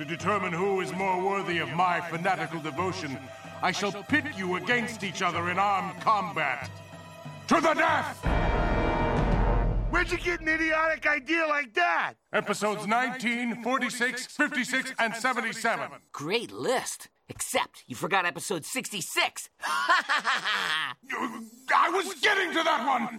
To determine who is more worthy of my fanatical devotion, I shall pit you against each other in armed combat. To the death! Where'd you get an idiotic idea like that? Episodes 19, 46, 56, and 77. Great list. Except you forgot episode 66. I was getting to that one!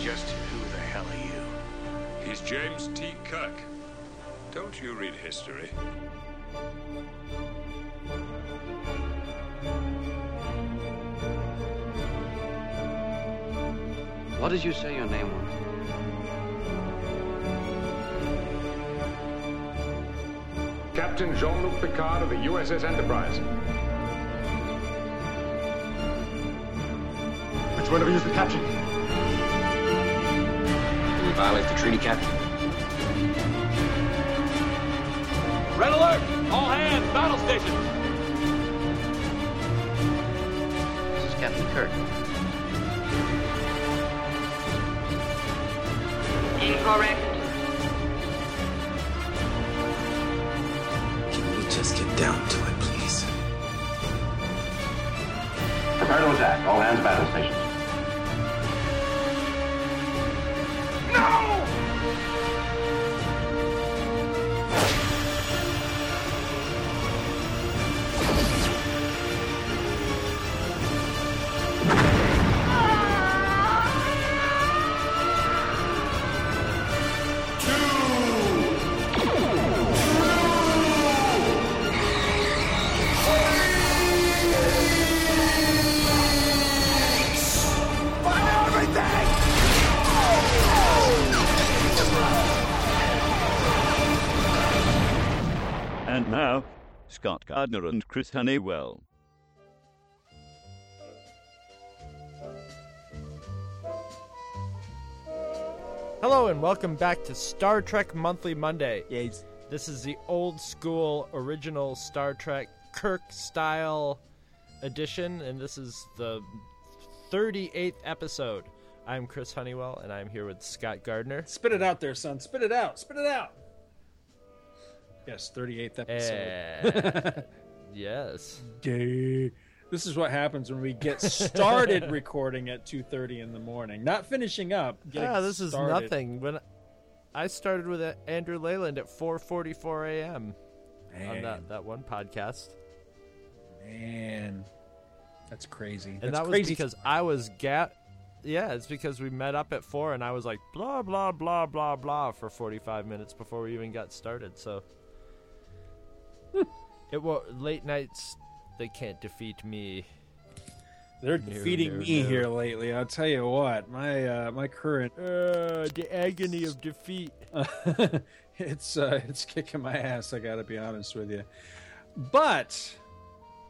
Just who the hell are you? He's James T. Kirk. Don't you read history? What did you say your name was? Captain Jean-Luc Picard of the USS Enterprise. Which one of you is the captain? We violate the treaty, Captain. Red alert! All hands, battle stations! This is Captain Kirk. Incorrect. Can we just get down to it, please? Prepare to attack. All hands, battle stations. Scott Gardner and Chris Honeywell. Hello and welcome back to Star Trek Monthly Monday. Yes. This is the old school original Star Trek Kirk style edition, and this is the 38th episode. I'm Chris Honeywell and I'm here with Scott Gardner. Spit it out there, son. Spit it out. Spit it out. Yes, 38th episode. Yes. Gay. This is what happens when we get started recording at 2:30 in the morning. Not finishing up. Yeah, this started. Is nothing. When I started with Andrew Leyland at 4:44 a.m. on that one podcast. Man, that's crazy. And that's crazy. Was because I was Yeah, it's because we met up at 4 and I was like, blah, blah, blah, blah, blah for 45 minutes before we even got started, so... Late nights, they can't defeat me. They're defeating me here lately. I'll tell you what, my current the agony of defeat. It's kicking my ass. I gotta be honest with you, but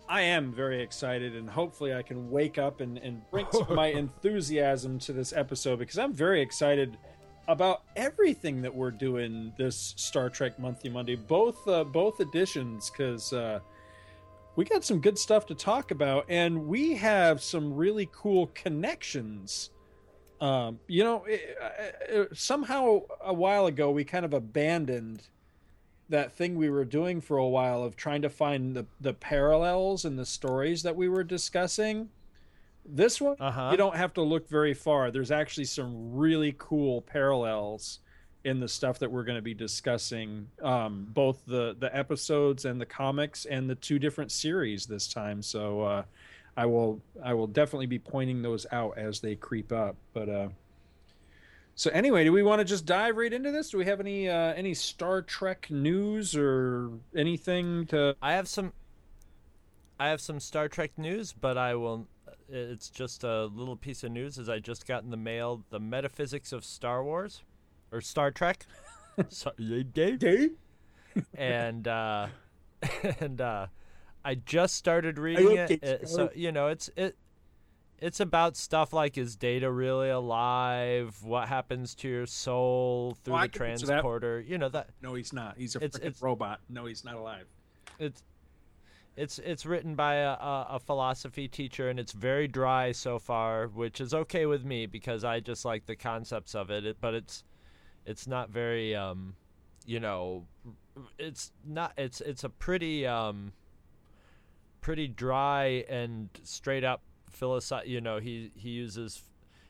I am very excited, and hopefully I can wake up and bring some of my enthusiasm to this episode, because I'm very excited about everything that we're doing this Star Trek Monthly Monday, both editions, because we got some good stuff to talk about, and we have some really cool connections. Somehow a while ago we kind of abandoned that thing we were doing for a while of trying to find the parallels in the stories that we were discussing. This one, you don't have to look very far. There's actually some really cool parallels in the stuff that we're going to be discussing, both the episodes and the comics and the two different series this time. So I will definitely be pointing those out as they creep up. But so anyway, do we want to just dive right into this? Do we have any Star Trek news or anything to? I have some Star Trek news, but I will. It's just a little piece of news, as I just got in the mail the metaphysics of Star Wars, or Star Trek, and I just started reading it. So you know, it's It's about stuff like, is Data really alive? What happens to your soul through the transporter? You know that. No, he's not. He's a freaking robot. No, he's not alive. It's written by a philosophy teacher, and it's very dry so far, which is okay with me because I just like the concepts of it. But it's not very, you know, it's not. It's a pretty pretty dry and straight up. You know, he uses,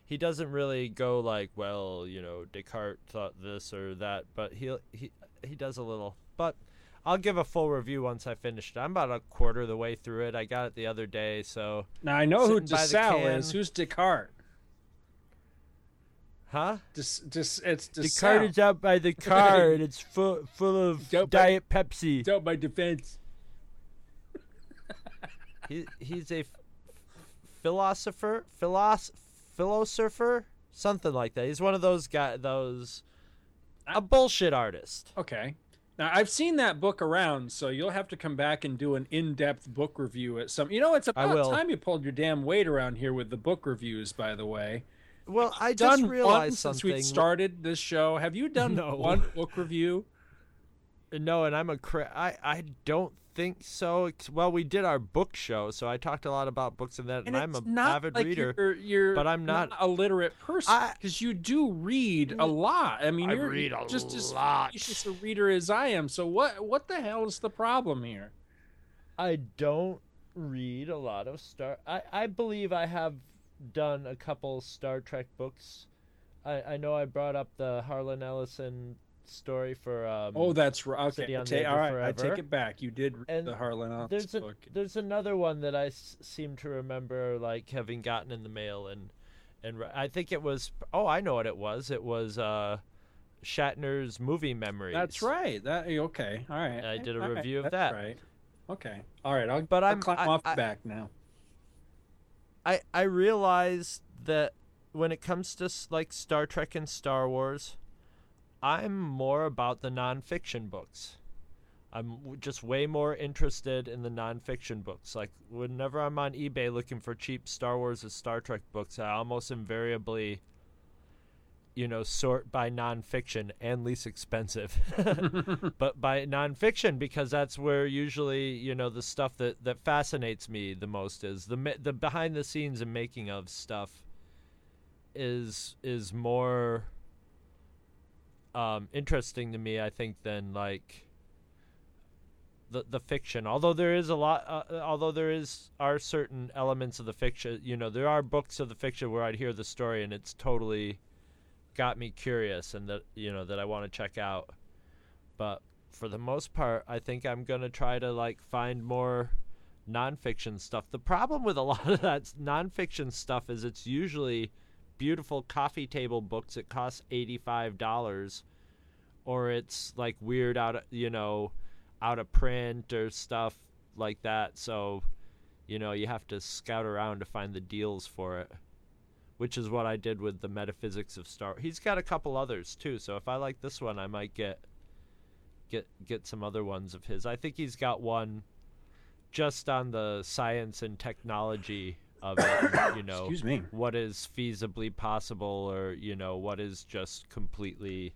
he doesn't really go like, well, you know, Descartes thought this or that, but he does a little. But I'll give a full review once I finish it. I'm about a quarter of the way through it. I got it the other day, so. Now I know who DeSalle is. Who's Descartes? Huh? It's DeSalle. Descartes is out by the car, and it's full of Diet Pepsi. It's out by defense. He's a philosopher, something like that. He's one of those guys, a bullshit artist. Okay. Now, I've seen that book around, so you'll have to come back and do an in-depth book review at some... You know, it's about time you pulled your damn weight around here with the book reviews, by the way. Well, I just realized something. Since we started this show, have you done one book review? No, and I'm I don't think so. Well, we did our book show, so I talked a lot about books and that, and I'm an avid reader. You're but I'm not a literate person, because you do read a lot. I mean, you're just as vicious a reader as I am. So what the hell is the problem here? I don't read a lot of Star. I believe I have done a couple Star Trek books. I know I brought up the Harlan Ellison story for that's right. Okay, all right, Forever. I take it back. You did read the Harlan Ellison book. There's another one that I seem to remember like having gotten in the mail, and I think it was I know what it was. It was Shatner's Movie Memories. That's right. Okay. All right. And I did a review of that. Right. Okay. All right. I'll climb off the back now. I realize that when it comes to like Star Trek and Star Wars, I'm more about the nonfiction books. I'm just way more interested in the nonfiction books. Like, whenever I'm on eBay looking for cheap Star Wars or Star Trek books, I almost invariably, you know, sort by nonfiction and least expensive. But by nonfiction, because that's where usually, you know, the stuff that fascinates me the most is the behind the scenes and making of stuff is more interesting to me, I think, than like the fiction. Although there is a lot, are certain elements of the fiction. You know, there are books of the fiction where I'd hear the story and it's totally got me curious, and that, you know, that I want to check out. But for the most part, I think I'm gonna try to like find more nonfiction stuff. The problem with a lot of that nonfiction stuff is it's usually beautiful coffee table books that cost $85, or it's like weird out of print or stuff like that. So, you know, you have to scout around to find the deals for it, which is what I did with the Metaphysics of Star. He's got a couple others too. So if I like this one, I might get some other ones of his. I think he's got one just on the science and technology of it, you know, what is feasibly possible, or, you know, what is just completely,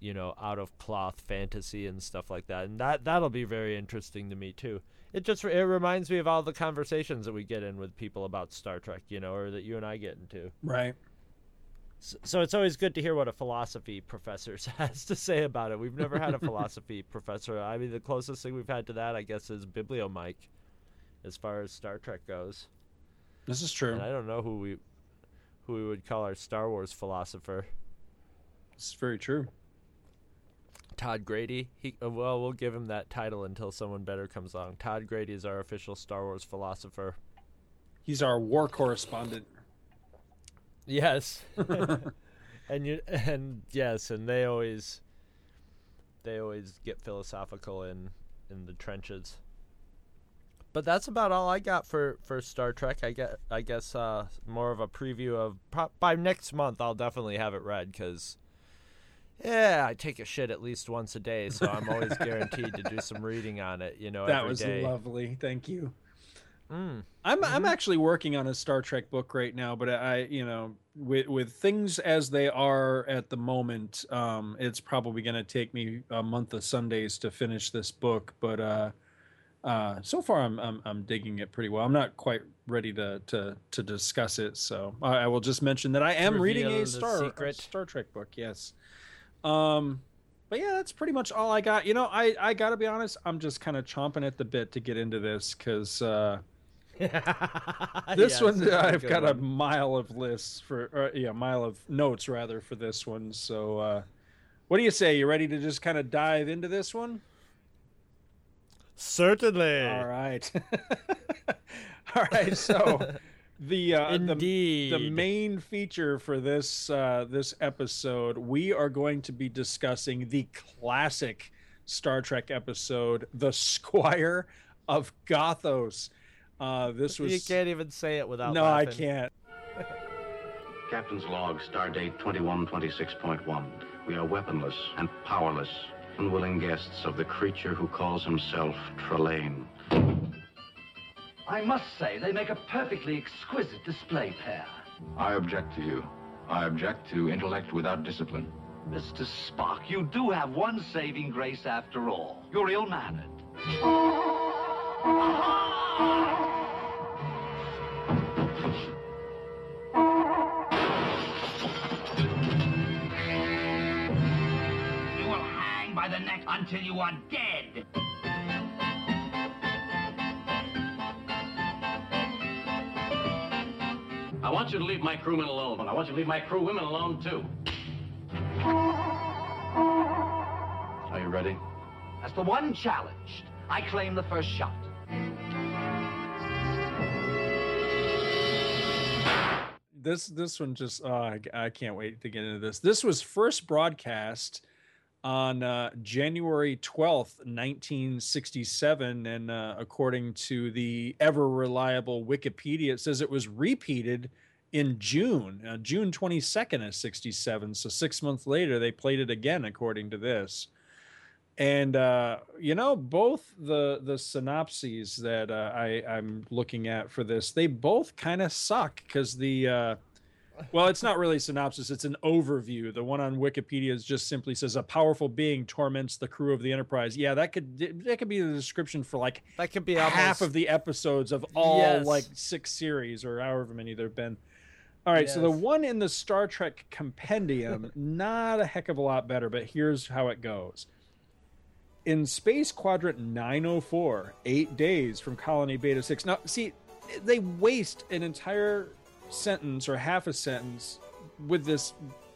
you know, out of cloth fantasy and stuff like that. And that'll be very interesting to me too. It reminds me of all the conversations that we get in with people about Star Trek, you know, or that you and I get into. Right. So it's always good to hear what a philosophy professor has to say about it. We've never had a philosophy professor. I mean, the closest thing we've had to that, I guess, is Bibliomike, as far as Star Trek goes. This is true. And I don't know who we would call our Star Wars philosopher. This is very true. Todd Grady. We'll give him that title until someone better comes along. Todd Grady is our official Star Wars philosopher. He's our war correspondent. Yes. and they always get philosophical in the trenches. But that's about all I got for Star Trek. I guess more of a preview of by next month I'll definitely have it read, because I take a shit at least once a day, so I'm always guaranteed to do some reading on it. You know, that was lovely. Thank you. I'm actually working on a Star Trek book right now, but with things as they are at the moment, it's probably going to take me a month of Sundays to finish this book. But so far, I'm digging it pretty well. I'm not quite ready to discuss it, so I will just mention that I am reading a Star Trek book. Yes. But yeah, that's pretty much all I got. I got to be honest, I'm just kind of chomping at the bit to get into this because this one I've got a mile of lists for this one. So what do you say? You ready to just kind of dive into this one? Certainly. All right. All right. So the main feature for this this episode, we are going to be discussing the classic Star Trek episode, The Squire of Gothos. You can't even say it without laughing. No, I can't. Captain's log, stardate 2126.1. We are weaponless and powerless, unwilling guests of the creature who calls himself Trelane. I must say, they make a perfectly exquisite display pair. I object to you. I object to intellect without discipline. Mr. Spock, you do have one saving grace after all. You're ill-mannered. You will hang by the neck until you are dead. I want you to leave my crewmen alone, and I want you to leave my crew women alone, too. Are you ready? As for one challenged, I claim the first shot. This one just, I can't wait to get into this. This was first broadcast on January 12th, 1967, and according to the ever-reliable Wikipedia, it says it was repeated in June 22nd of 67, so 6 months later, they played it again, according to this. And, both the synopses that I'm looking at for this, they both kind of suck, because the... well, it's not really a synopsis. It's an overview. The one on Wikipedia is just simply says a powerful being torments the crew of the Enterprise. Yeah, that could be the description for half of the episodes of all six series or however many there've been. All right, So the one in the Star Trek Compendium, not a heck of a lot better, but here's how it goes. In Space Quadrant 904, 8 days from Colony Beta 6. Now, see, they waste an entire sentence or half a sentence with this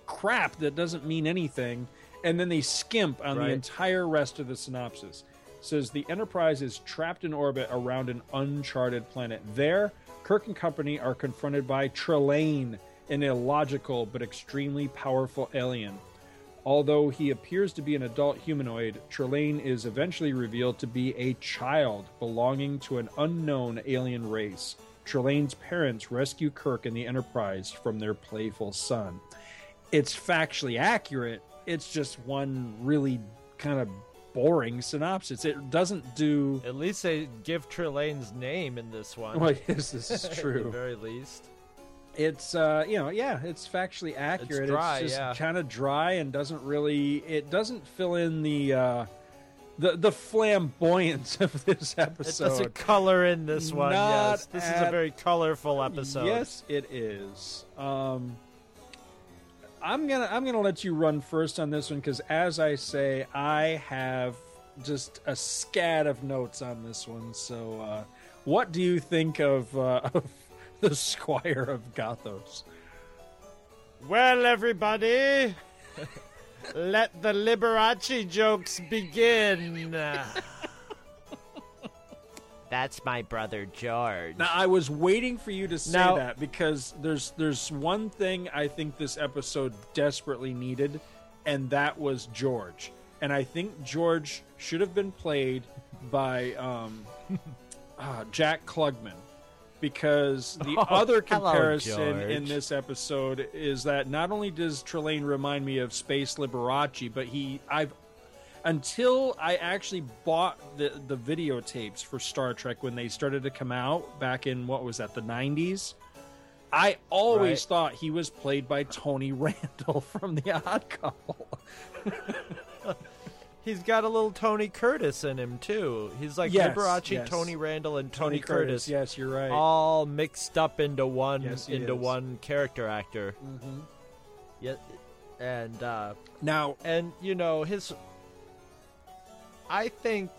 crap that doesn't mean anything, and then they skimp on the entire rest of the synopsis. It says the Enterprise is trapped in orbit around an uncharted planet. There, Kirk and company are confronted by Trelane, an illogical but extremely powerful alien. Although he appears to be an adult humanoid, Trelane is eventually revealed to be a child belonging to an unknown alien race. Trelane's parents rescue Kirk and the Enterprise from their playful son. It's factually accurate. It's just one really kind of boring synopsis. It doesn't do... At least they give Trelane's name in this one. Well, yes, this is true. At the very least. It's, it's factually accurate. It's dry, kind of dry and doesn't really... It doesn't fill in The flamboyance of this episode. It doesn't color in this one. This is a very colorful episode. Yes, it is. I'm gonna let you run first on this one because, as I say, I have just a scad of notes on this one. So, what do you think of the Squire of Gothos? Well, everybody. Let the Liberace jokes begin. That's my brother George. Now, I was waiting for you to say that because there's one thing I think this episode desperately needed, and that was George. And I think George should have been played by Jack Klugman. Because the other comparison in this episode is that not only does Trelane remind me of Space Liberace, but he, I've, until I actually bought the videotapes for Star Trek when they started to come out back in, what was that, the 90s? I always thought he was played by Tony Randall from The Odd Couple. He's got a little Tony Curtis in him, too. He's like Liberace, Tony Randall, and Tony Curtis. Yes, you're right. All mixed up into one one character actor. Mm-hmm. Yeah, and now, and you know his. I think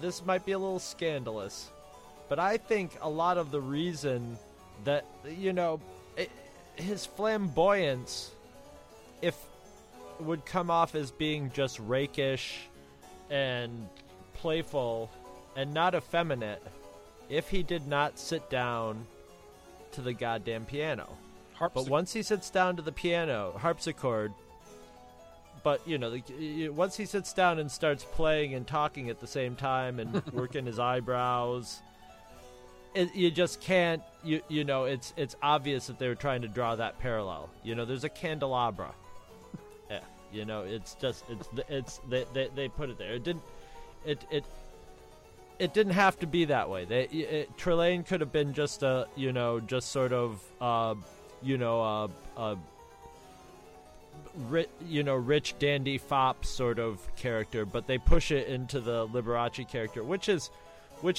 this might be a little scandalous, but I think a lot of the reason that his flamboyance, would come off as being just rakish and playful and not effeminate if he did not sit down to the goddamn piano. But once he sits down to the piano, harpsichord, but, once he sits down and starts playing and talking at the same time and working his eyebrows, you just can't, it's obvious that they were trying to draw that parallel. There's a candelabra. It's just they put it there. It didn't have to be that way. Trelane could have been just a rich dandy fop sort of character, but they push it into the Liberace character, which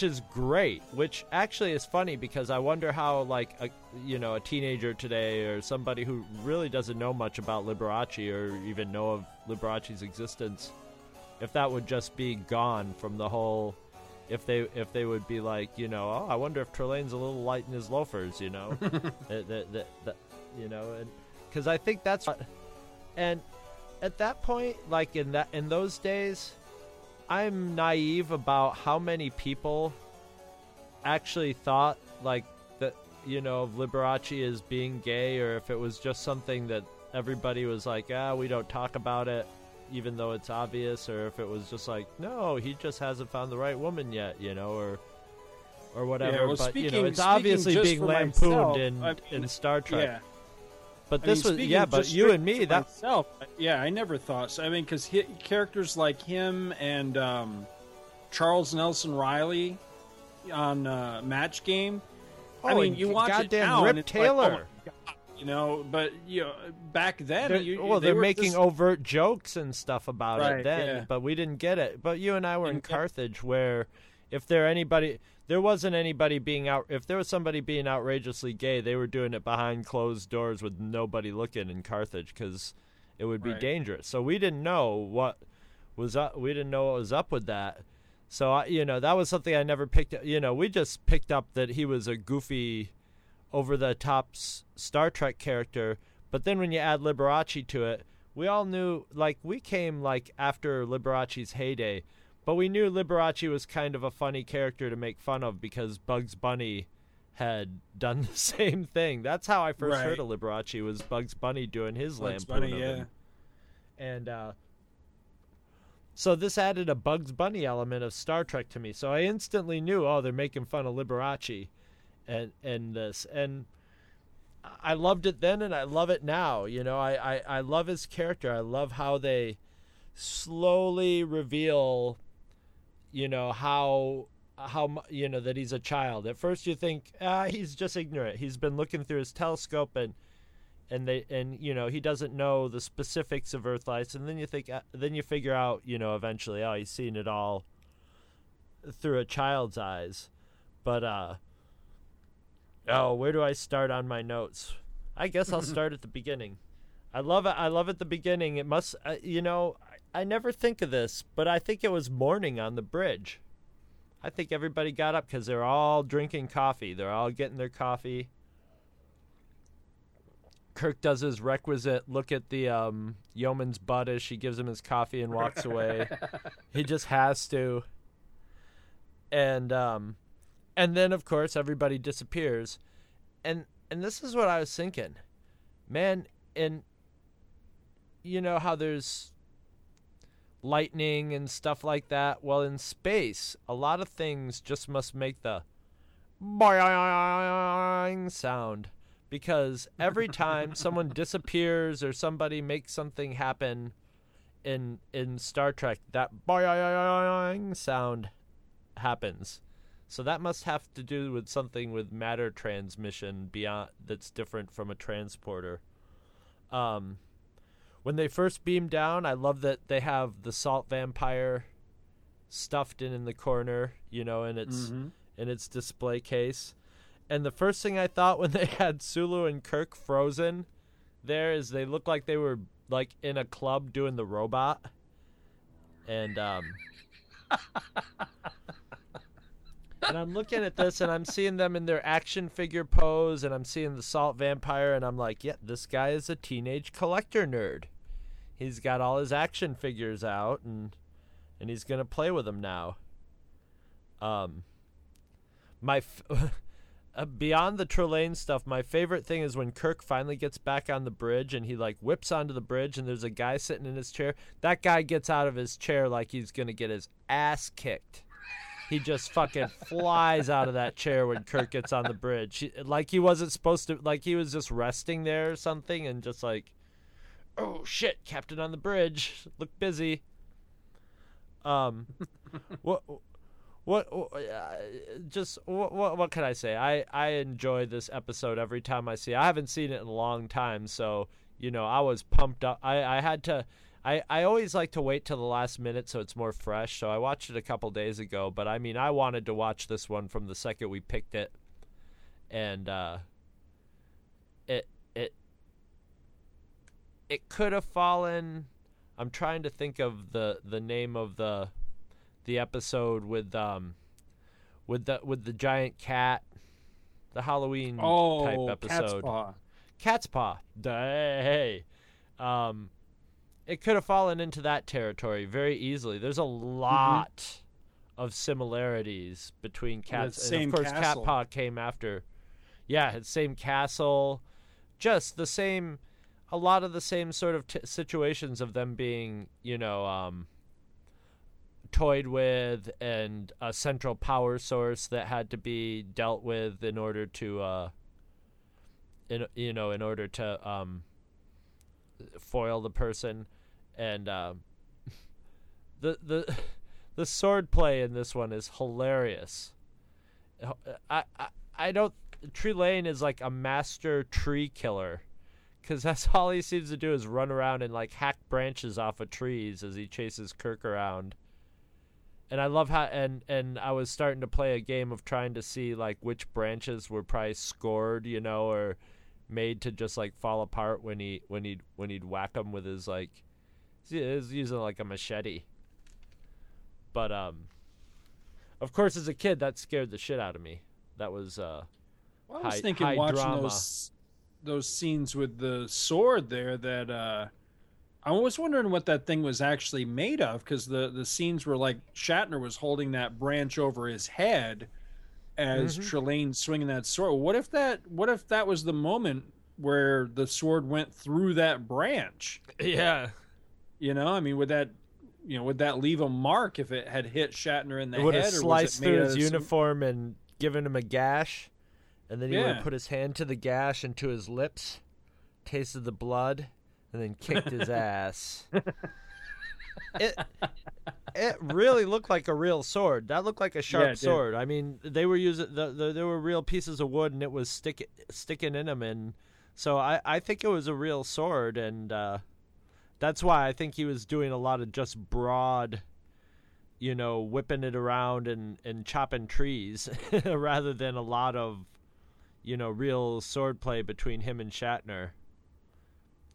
is great. Which actually is funny because I wonder how a teenager today or somebody who really doesn't know much about Liberace or even know of Liberace's existence, if that would just be gone from the whole. If they would be like, I wonder if Trelane's a little light in his loafers, because I think that's, and at that point, in those days, I'm naive about how many people actually thought that, Liberace is being gay, or if it was just something that everybody was like, we don't talk about it, even though it's obvious, or if it was just no, he just hasn't found the right woman yet, or whatever. Yeah, it's obviously being lampooned in Star Trek. Yeah. But you and me, that myself, I never thought so. I mean, because characters like him and Charles Nelson Riley on Match Game. Oh, I mean, you watch goddamn it now, Rip Taylor. Like, oh, but back then, they're making overt jokes and stuff about it then, but we didn't get it. But you and I were in Carthage, where if there wasn't anybody being out. If there was somebody being outrageously gay, they were doing it behind closed doors with nobody looking in Carthage because it would be dangerous. So we didn't know what was up. We didn't know what was up with that. So that was something I never picked up. We just picked up that he was a goofy, over-the-top Star Trek character. But then when you add Liberace to it, we all knew. We came after Liberace's heyday. But we knew Liberace was kind of a funny character to make fun of because Bugs Bunny had done the same thing. That's how I first heard of Liberace, was Bugs Bunny doing his lampoon. And so this added a Bugs Bunny element of Star Trek to me. So I instantly knew, they're making fun of Liberace and this. And I loved it then and I love it now. I love his character. I love how they slowly reveal... how that he's a child. At first you think he's just ignorant. He's been looking through his telescope and he doesn't know the specifics of Earth life. And then you think, then you figure out, eventually, he's seen it all through a child's eyes. But where do I start on my notes? I guess I'll start at the beginning. I love at the beginning. It must, I never think of this, but I think it was morning on the bridge. I think everybody got up because they're all drinking coffee. They're all getting their coffee. Kirk does his requisite look at the yeoman's butt as she gives him his coffee and walks away. He just has to. And then, of course, everybody disappears. And this is what I was thinking. Man, and you know how there's lightning and stuff like that? Well, in space, a lot of things just must make the boing sound, because every time someone disappears or somebody makes something happen, in Star Trek, that boing sound happens. So that must have to do with something with matter transmission beyond that's different from a transporter. When they first beam down, I love that they have the salt vampire stuffed in the corner, you know, in its display case. And the first thing I thought when they had Sulu and Kirk frozen there is they looked like they were like in a club doing the robot. And and I'm looking at this, and I'm seeing them in their action figure pose, and I'm seeing the salt vampire, and I'm like, yeah, this guy is a teenage collector nerd. He's got all his action figures out, and he's going to play with them now. Beyond the Trelane stuff, my favorite thing is when Kirk finally gets back on the bridge, and he, like, whips onto the bridge, and there's a guy sitting in his chair. That guy gets out of his chair like he's going to get his ass kicked. He just fucking flies out of that chair when Kirk gets on the bridge. Like he wasn't supposed to, like he was just resting there or something and just like, oh shit, Captain on the bridge, look busy. What can I say? I enjoy this episode every time I see it. I haven't seen it in a long time. So, you know, I was pumped up. I always like to wait till the last minute so it's more fresh, so I watched it a couple days ago, but I mean, I wanted to watch this one from the second we picked it, and it could have fallen. I'm trying to think of the name of the episode with the giant cat, the Halloween type episode. Cat's Paw. Hey. It could have fallen into that territory very easily. There's a lot of similarities between Cats. And of course, Cat Paw came after. Yeah, it's same castle. Just the same, a lot of the same sort of situations of them being, you know, toyed with, and a central power source that had to be dealt with in order to, foil the person, and the sword play in this one is hilarious. Trelane is like a master tree killer, because that's all he seems to do is run around and like hack branches off of trees as he chases Kirk around. And I love how and I was starting to play a game of trying to see like which branches were probably scored, you know, or made to just like fall apart when he'd whack him with his like he's using like a machete. But of course as a kid that scared the shit out of me. That was I was thinking watching drama. Those scenes with the sword there that I was wondering what that thing was actually made of, because the scenes were like Shatner was holding that branch over his head as Trelane swinging that sword. What if that was the moment where the sword went through that branch? Yeah. You know, I mean, would that leave a mark if it had hit Shatner in the head? It would have sliced through his uniform and given him a gash, and then he would have put his hand to the gash and to his lips, tasted the blood, and then kicked his ass. It really looked like a real sword. That looked like a sharp sword. I mean, they were using there were real pieces of wood, and it was sticking in them. And so I think it was a real sword, and that's why I think he was doing a lot of just broad, you know, whipping it around and chopping trees rather than a lot of, you know, real sword play between him and Shatner.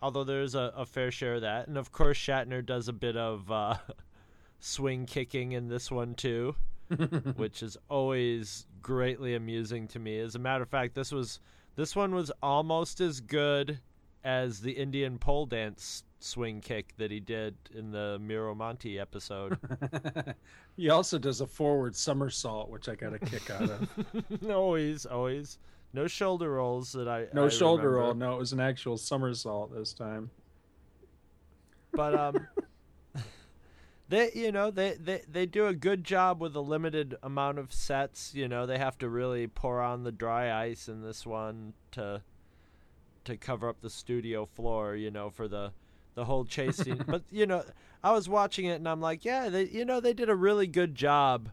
Although there's a fair share of that. And, of course, Shatner does a bit of... swing kicking in this one too, which is always greatly amusing to me. As a matter of fact, this one was almost as good as the Indian pole dance swing kick that he did in the Miramonte episode. He also does a forward somersault, which I got a kick out of. always no shoulder rolls that I no I shoulder remember. Roll. No, it was an actual somersault this time. But They do a good job with a limited amount of sets. You know, they have to really pour on the dry ice in this one to cover up the studio floor, you know, for the the whole chase scene. But, you know, I was watching it and I'm like, yeah, they did a really good job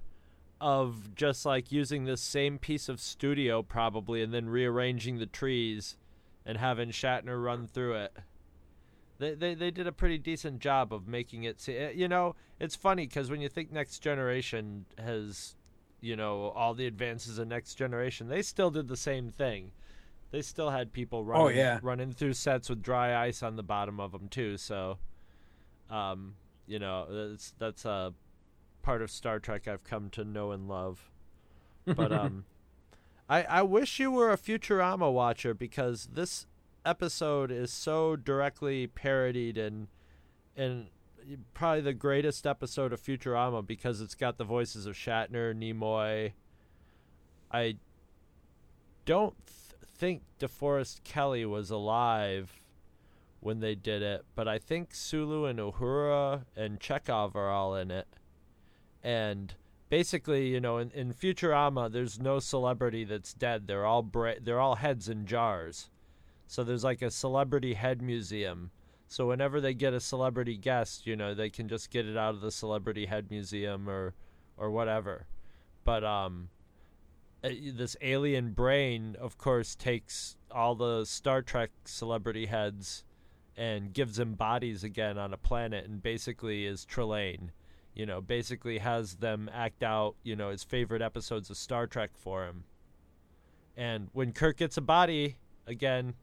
of just like using this same piece of studio probably and then rearranging the trees and having Shatner run through it. They did a pretty decent job of making it see, you know, it's funny because when you think Next Generation has, you know, all the advances of Next Generation, they still did the same thing. They still had people running through sets with dry ice on the bottom of them too. So, you know, that's a part of Star Trek I've come to know and love. But I wish you were a Futurama watcher because this episode is so directly parodied and probably the greatest episode of Futurama because it's got the voices of Shatner, Nimoy. I don't think DeForest Kelley was alive when they did it, but I think Sulu and Uhura and Chekhov are all in it. And basically, you know, in Futurama, there's no celebrity that's dead. They're all they're all heads in jars. So there's like a celebrity head museum. So whenever they get a celebrity guest, you know, they can just get it out of the celebrity head museum or whatever. But this alien brain, of course, takes all the Star Trek celebrity heads and gives them bodies again on a planet and basically is Trelane. You know, basically has them act out, you know, his favorite episodes of Star Trek for him. And when Kirk gets a body... Again,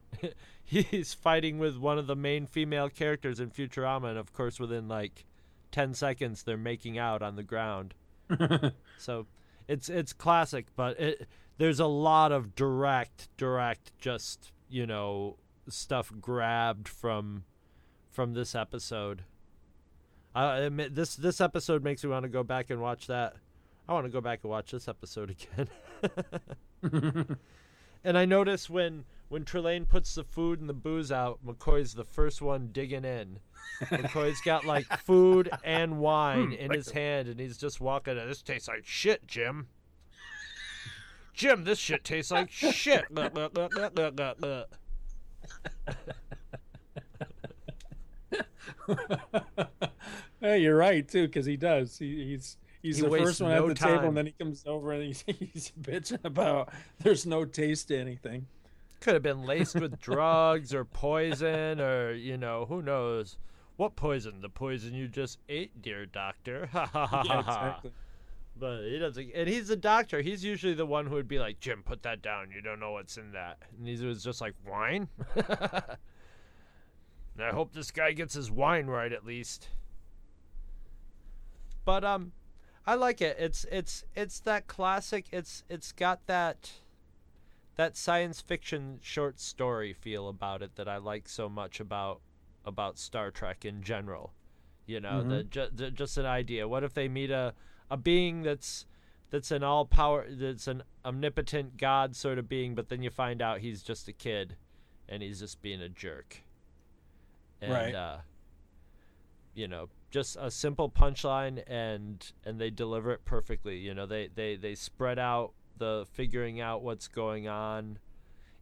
he's fighting with one of the main female characters in Futurama, and of course, within like 10 seconds, they're making out on the ground. So it's classic, but there's a lot of direct, just, you know, stuff grabbed from this episode. I admit, this episode makes me want to go back and watch that. I want to go back and watch this episode again. And I notice when Trelane puts the food and the booze out, McCoy's the first one digging in. McCoy's got, like, food and wine in his hand, and he's just walking. This tastes like shit, Jim. Jim, this shit tastes like shit. Hey, you're right, too, because he does. He's the first one at the table, and then he comes over and he's bitching about there's no taste to anything. Could have been laced with drugs or poison or, you know, who knows. What poison? The poison you just ate, dear doctor. Ha ha ha ha ha. But he doesn't. And he's the doctor. He's usually the one who would be like, Jim, put that down. You don't know what's in that. And he was just like, wine? And I hope this guy gets his wine right at least. But, I like it. It's that classic. It's got that science fiction short story feel about it that I like so much about Star Trek in general. You know, mm-hmm. the just an idea. What if they meet a being that's an all power, that's an omnipotent god sort of being, but then you find out he's just a kid and he's just being a jerk. And, right. You know, just a simple punchline and they deliver it perfectly. You know, they spread out the figuring out what's going on,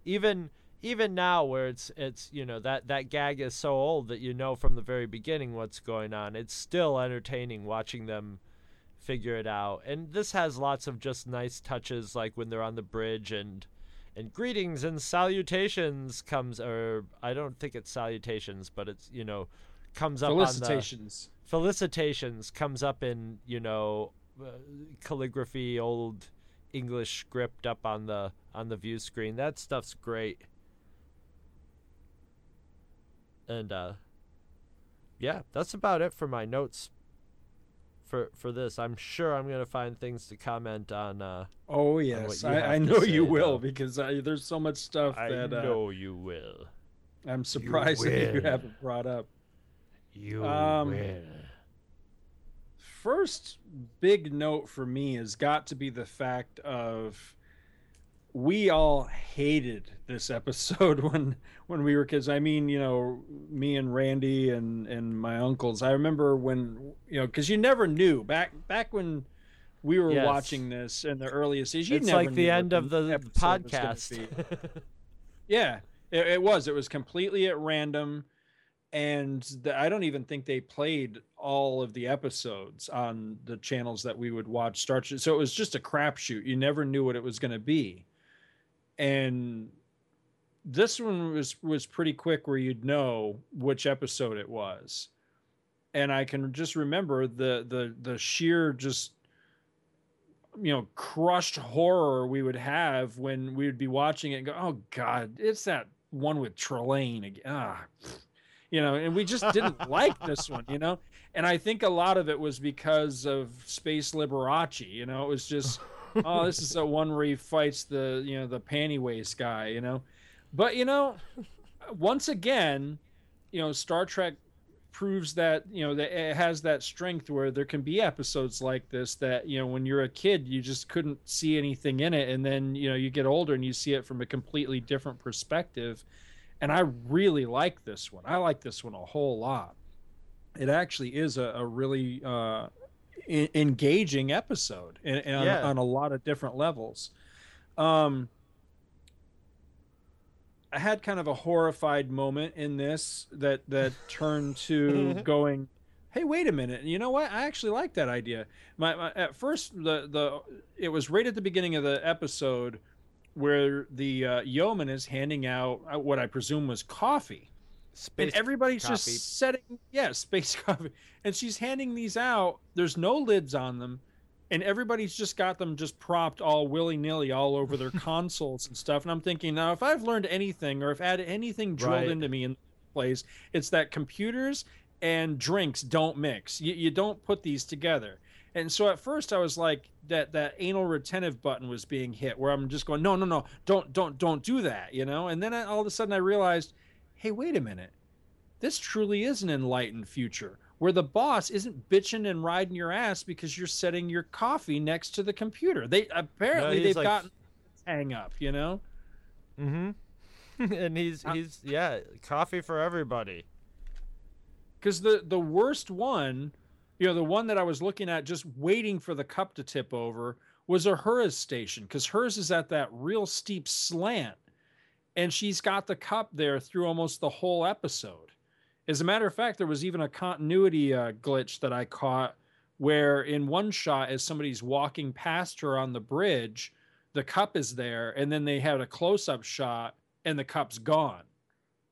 even now where it's you know that gag is so old that you know from the very beginning what's going on. It's still entertaining watching them figure it out. And this has lots of just nice touches, like when they're on the bridge and greetings and salutations comes, or I don't think it's salutations, but it's, you know, comes up felicitations. On the felicitations comes up in, you know, calligraphy, old English script up on the view screen. That stuff's great. And yeah, that's about it for my notes for this. I'm sure I'm gonna find things to comment on. Oh yes, on I know you will, because there's so much stuff that I know you will. I'm surprised that you haven't brought up. You will. First big note for me has got to be the fact of we all hated this episode when we were kids. I mean, you know, me and Randy and my uncles. I remember when, you know, because you never knew back when we were watching this in the earliest days. It's never like the end of the podcast. Yeah, it was. It was completely at random. And I don't even think they played all of the episodes on the channels that we would watch Star Trek. So it was just a crapshoot. You never knew what it was going to be. And this one was pretty quick where you'd know which episode it was. And I can just remember the sheer just, you know, crushed horror we would have when we would be watching it and go, oh, God, it's that one with Trelane again. Ah. You know, and we just didn't like this one, you know? And I think a lot of it was because of Space Liberace, you know? It was just, oh, this is the one where he fights the, you know, the panty waist guy, you know? But, you know, once again, you know, Star Trek proves that, you know, that it has that strength where there can be episodes like this that, you know, when you're a kid, you just couldn't see anything in it. And then, you know, you get older and you see it from a completely different perspective. And I really like this one. I like this one a whole lot. It actually is a really engaging episode on a lot of different levels. I had kind of a horrified moment in this that turned to going, hey, wait a minute. You know what? I actually like that idea. At first, it was right at the beginning of the episode where the yeoman is handing out what I presume was coffee. Space and everybody's coffee. Just setting... Yeah, space coffee. And she's handing these out. There's no lids on them. And everybody's just got them just propped all willy-nilly all over their consoles and stuff. And I'm thinking, now, if I've learned anything or if I had anything drilled into me in place, it's that computers and drinks don't mix. You don't put these together. And so at first I was like, that anal retentive button was being hit where I'm just going, no, don't do that, you know? And then all of a sudden I realized, hey, wait a minute. This truly is an enlightened future where the boss isn't bitching and riding your ass because you're setting your coffee next to the computer. They've like, gotten hang up, you know? Mm-hmm. And he's coffee for everybody. Because the worst one... You know, the one that I was looking at just waiting for the cup to tip over was Uhura's station because hers is at that real steep slant. And she's got the cup there through almost the whole episode. As a matter of fact, there was even a continuity glitch that I caught where in one shot as somebody's walking past her on the bridge, the cup is there. And then they had a close-up shot and the cup's gone.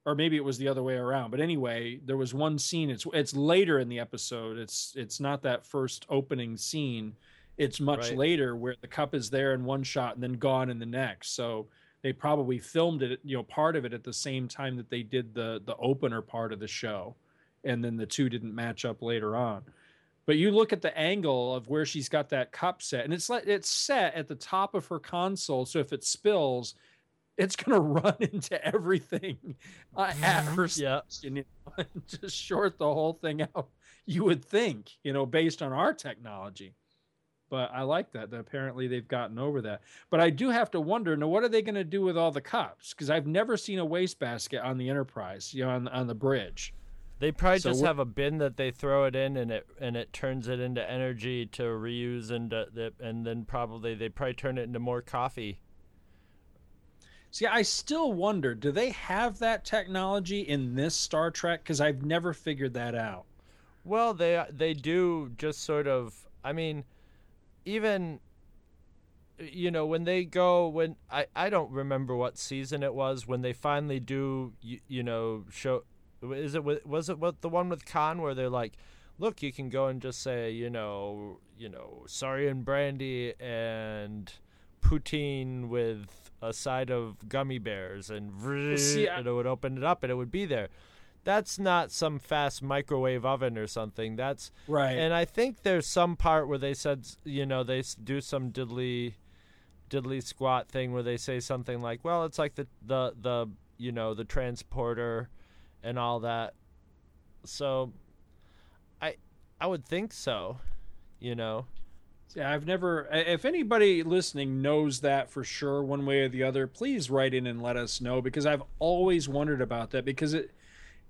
Or maybe it was the other way around. But anyway, there was one scene. It's later in the episode. It's not that first opening scene. It's much later where the cup is there in one shot and then gone in the next. So they probably filmed it, you know, part of it at the same time that they did the opener part of the show. And then the two didn't match up later on. But you look at the angle of where she's got that cup set. And it's set at the top of her console. So if it spills... it's going to run into everything at her station, you know, and just short the whole thing out, you would think, you know, based on our technology. But I like that apparently they've gotten over that. But I do have to wonder, now, what are they going to do with all the cups? Because I've never seen a wastebasket on the Enterprise, you know, on the bridge. They probably just have a bin that they throw it in, and it turns it into energy to reuse, and then probably they probably turn it into more coffee. See, I still wonder, do they have that technology in this Star Trek? Because I've never figured that out. Well, they do just sort of, I mean, even, you know, when they go, when, I don't remember what season it was, when they finally do, you know, show, was it the one with Khan where they're like, look, you can go and just say, you know, sorry and brandy and poutine with a side of gummy bears and it would open it up and it would be there. That's not some fast microwave oven or something. That's right. And I think there's some part where they said, you know, they do some diddly squat thing where they say something like, well, it's like the you know, the transporter and all that. So I would think so, you know. Yeah, I've never, if anybody listening knows that for sure one way or the other, please write in and let us know, because I've always wondered about that, because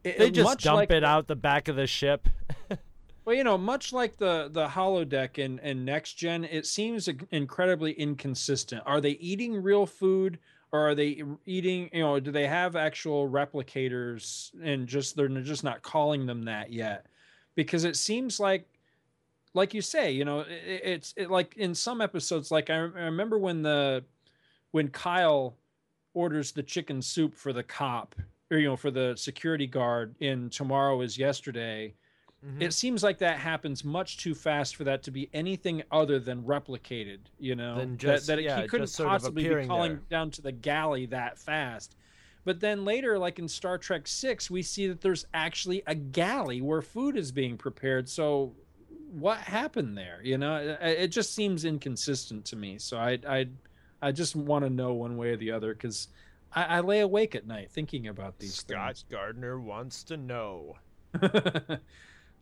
they just dump it out the back of the ship. Well, you know, much like the holodeck and Next Gen, it seems incredibly inconsistent. Are they eating real food? Or are they eating, you know, do they have actual replicators and just they're just not calling them that yet? Because it seems like you say, you know, it's like in some episodes, like I remember when Kyle orders the chicken soup for the cop, or, you know, for the security guard in Tomorrow Is Yesterday. Mm-hmm. It seems like that happens much too fast for that to be anything other than replicated, you know, he couldn't possibly be calling down to the galley that fast. But then later, like in Star Trek 6, we see that there's actually a galley where food is being prepared. So what happened there? You know, it just seems inconsistent to me. So I just want to know one way or the other, because I lay awake at night thinking about these things. Scott Gardner wants to know.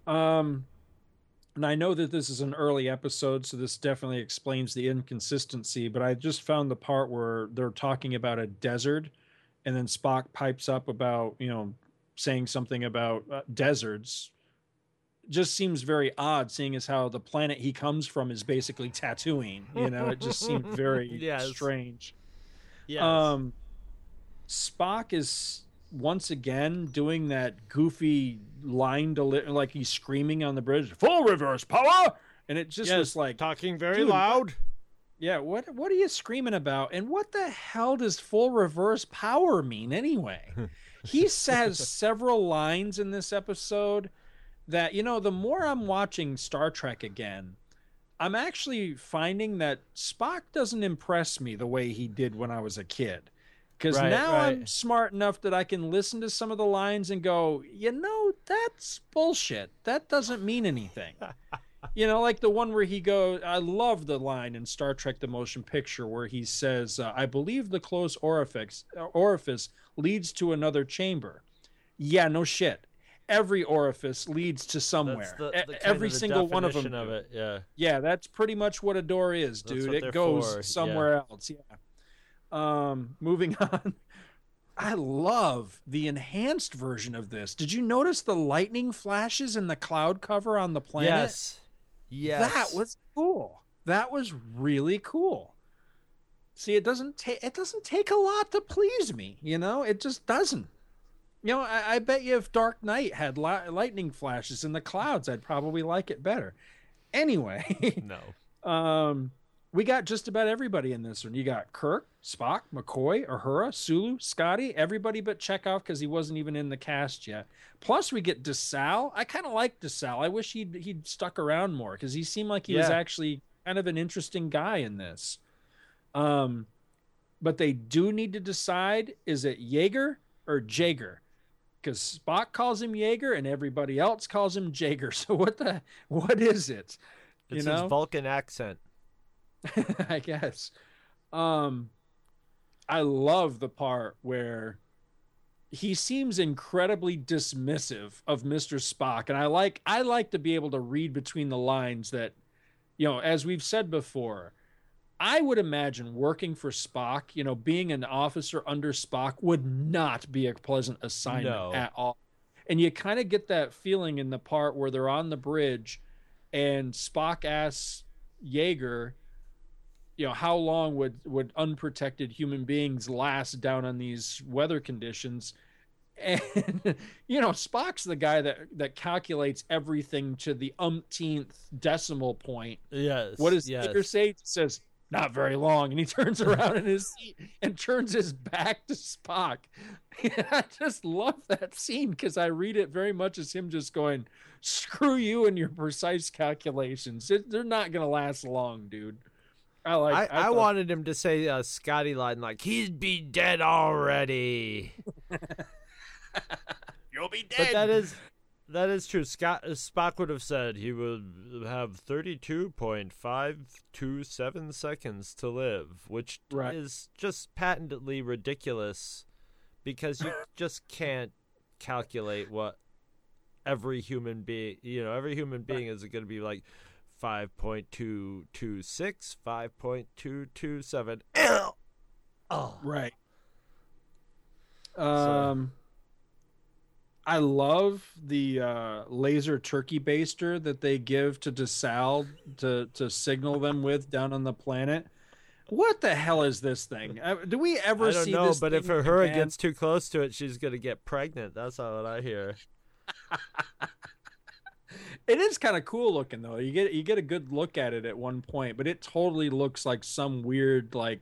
And I know that this is an early episode, so this definitely explains the inconsistency, but I just found the part where they're talking about a desert and then Spock pipes up about, you know, saying something about deserts. Just seems very odd, seeing as how the planet he comes from is basically Tatooine. You know, it just seemed very strange. Yes. Spock is once again doing that goofy line delivery, like he's screaming on the bridge, "Full reverse power!" And it just was like talking very loud. Yeah, what are you screaming about? And what the hell does full reverse power mean anyway? He says several lines in this episode that, you know, the more I'm watching Star Trek again, I'm actually finding that Spock doesn't impress me the way he did when I was a kid. Because I'm smart enough that I can listen to some of the lines and go, you know, that's bullshit. That doesn't mean anything. You know, like the one where he goes, I love the line in Star Trek The Motion Picture where he says, I believe the closed orifice leads to another chamber. Yeah, no shit. Every orifice leads to somewhere. That's every single one of them. Yeah, that's pretty much what a door is, dude. It goes somewhere else. Yeah. Moving on. I love the enhanced version of this. Did you notice the lightning flashes in the cloud cover on the planet? Yes. That was cool. That was really cool. See, it doesn't take a lot to please me, you know? It just doesn't. You know, I bet you if Dark Knight had lightning flashes in the clouds, I'd probably like it better. Anyway. No. We got just about everybody in this one. You got Kirk, Spock, McCoy, Uhura, Sulu, Scotty, everybody but Chekhov, because he wasn't even in the cast yet. Plus, we get DeSalle. I kind of like DeSalle. I wish he'd stuck around more, because he seemed like he was actually kind of an interesting guy in this. But they do need to decide, is it Jaeger or Jaeger? Because Spock calls him Jaeger and everybody else calls him Jaeger. So what is it? It's his Vulcan accent. I guess. I love the part where he seems incredibly dismissive of Mr. Spock, and I like to be able to read between the lines that, you know, as we've said before, I would imagine working for Spock, you know, being an officer under Spock would not be a pleasant assignment at all. And you kind of get that feeling in the part where they're on the bridge and Spock asks Jaeger, you know, how long would unprotected human beings last down on these weather conditions? And, you know, Spock's the guy that calculates everything to the umpteenth decimal point. Yes. What does Jaeger say? He says, not very long. And he turns around in his seat and turns his back to Spock. And I just love that scene, because I read it very much as him just going, screw you and your precise calculations. They're not going to last long, dude. I wanted him to say a Scotty line like, he'd be dead already. You'll be dead. But that is true. Spock would have said he would have 32.527 seconds to live, which is just patently ridiculous, because you just can't calculate what every human being, you know, every human being is going to be like. 5.226, 5.227. Oh. Right. I love the laser turkey baster that they give to DeSalle to signal them with down on the planet. What the hell is this thing? Do we ever see this? I don't know, but if Uhura gets too close to it, she's going to get pregnant. That's all that I hear. It is kind of cool looking, though. You get a good look at it at one point, but it totally looks like some weird, like,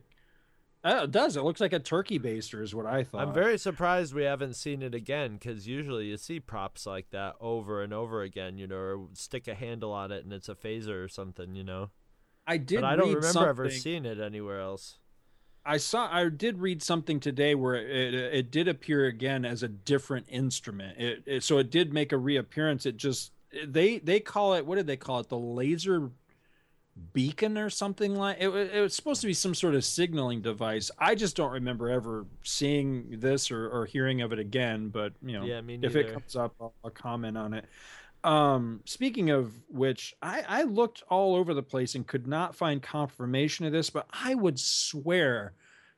it does. It looks like a turkey baster is what I thought. I'm very surprised we haven't seen it again, because usually you see props like that over and over again, you know, or stick a handle on it and it's a phaser or something, you know. I did. But I don't remember ever seeing it anywhere else. I did read something today where it did appear again as a different instrument. So it did make a reappearance. It just they call it, what did they call it? The laser beacon or something like it. It was supposed to be some sort of signaling device. I just don't remember ever seeing this or hearing of it again. But you know, yeah, if it comes up, I'll comment on it. Speaking of which, I looked all over the place and could not find confirmation of this, but I would swear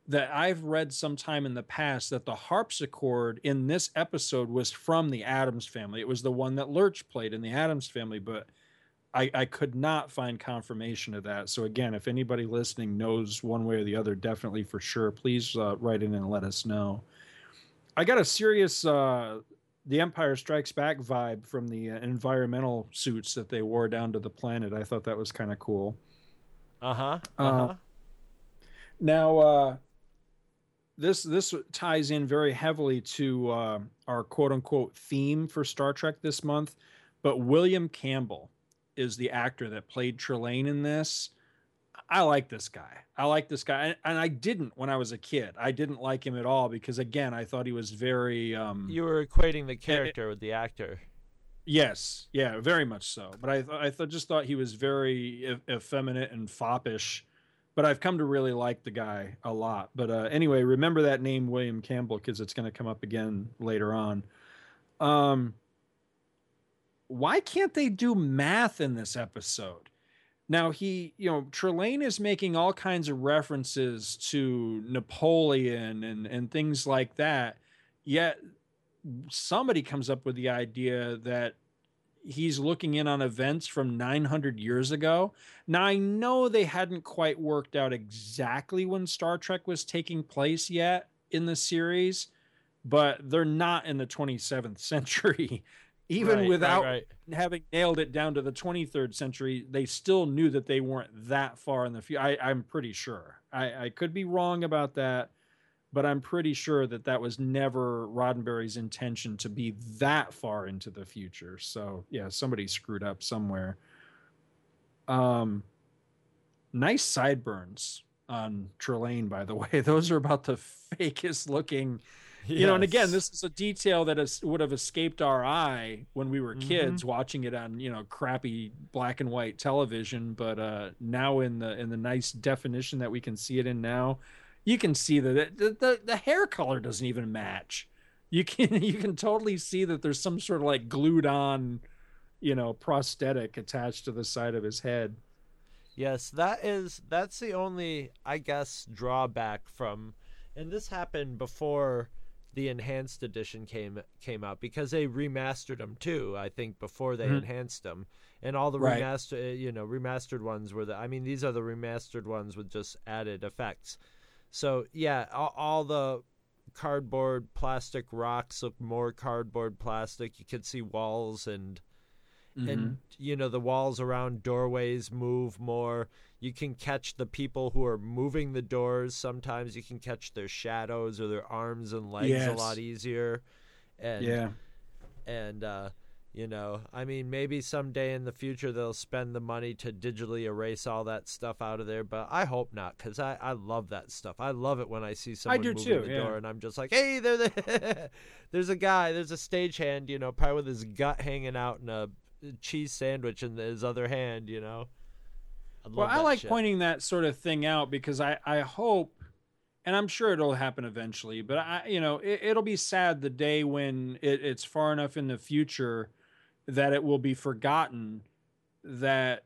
that I've read sometime in the past that the harpsichord in this episode was from the Addams Family. It was the one that Lurch played in the Addams Family, but I could not find confirmation of that. So again, if anybody listening knows one way or the other, definitely for sure, please write in and let us know. I got a serious... The Empire Strikes Back vibe from the environmental suits that they wore down to the planet. I thought that was kind of cool. Uh-huh. Uh-huh. Now, this ties in very heavily to our quote-unquote theme for Star Trek this month, but William Campbell is the actor that played Trelane in this. I like this guy. And I didn't when I was a kid. I didn't like him at all because, again, I thought he was very... You were equating the character with the actor. Yes. Yeah, very much so. But I just thought he was very effeminate and foppish. But I've come to really like the guy a lot. But anyway, remember that name, William Campbell, because it's going to come up again later on. Why can't they do math in this episode? Now, Trelane is making all kinds of references to Napoleon and things like that, yet somebody comes up with the idea that he's looking in on events from 900 years ago. Now, I know they hadn't quite worked out exactly when Star Trek was taking place yet in the series, but they're not in the 27th century. Even without having nailed it down to the 23rd century, they still knew that they weren't that far in the future. I'm pretty sure. I could be wrong about that, but I'm pretty sure that was never Roddenberry's intention to be that far into the future. So, yeah, somebody screwed up somewhere. Nice sideburns on Trelane, by the way. Those are about the fakest looking... Yes. You know, and again, this is a detail that would have escaped our eye when we were kids watching it on, you know, crappy black and white television. But now in the nice definition that we can see it in now, you can see that the hair color doesn't even match. You can totally see that there's some sort of like glued on, you know, prosthetic attached to the side of his head. Yes, that's the only, I guess, drawback from, and this happened before the enhanced edition came out, because they remastered them too, I think, before they enhanced them, and all the remastered ones were these are the remastered ones with just added effects. So yeah, all the cardboard plastic rocks look more cardboard plastic. You could see walls and you know, the walls around doorways move more. You can catch the people who are moving the doors. Sometimes you can catch their shadows or their arms and legs a lot easier. And you know, I mean, maybe someday in the future they'll spend the money to digitally erase all that stuff out of there, but I hope not, because I love that stuff. I love it when I see someone moving the door, and I'm just like, hey, there's a guy, there's a stagehand, you know, probably with his gut hanging out and a cheese sandwich in his other hand, you know. Well, I like pointing that sort of thing out, because I hope, and I'm sure it'll happen eventually, but it'll be sad the day when it's far enough in the future that it will be forgotten that,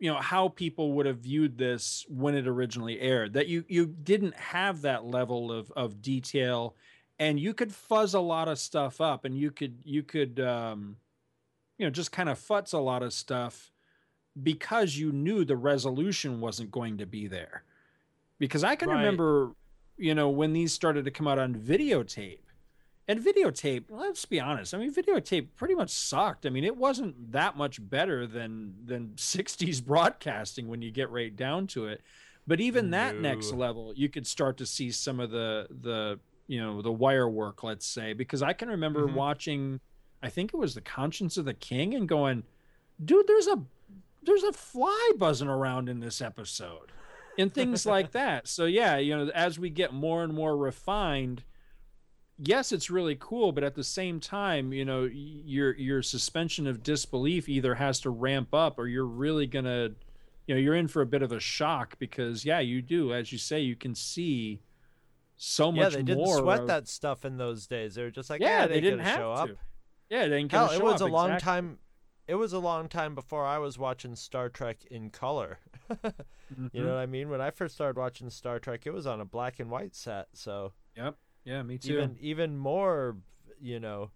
you know, how people would have viewed this when it originally aired, that you didn't have that level of detail, and you could fuzz a lot of stuff up, and you could just kind of futz a lot of stuff, because you knew the resolution wasn't going to be there. Because I can remember, you know, when these started to come out on videotape. And videotape, let's be honest, I mean, videotape pretty much sucked. I mean, it wasn't that much better than 60s broadcasting when you get right down to it. But even that next level, you could start to see some of the you know, the wire work, let's say, because I can remember watching, I think it was The Conscience of the King, and going, dude, there's a fly buzzing around in this episode and things like that. So yeah, you know, as we get more and more refined, yes, it's really cool, but at the same time, you know, your suspension of disbelief either has to ramp up, or you're really gonna, you know, you're in for a bit of a shock, because yeah, you do, as you say, you can see so much more. Yeah, they didn't sweat that stuff in those days. They were just like, yeah, they didn't have show up. Yeah, they didn't get to show up. It was a long time. It was a long time before I was watching Star Trek in color. You know what I mean? When I first started watching Star Trek, it was on a black and white set. So yep. Yeah, me too. Even more, you know.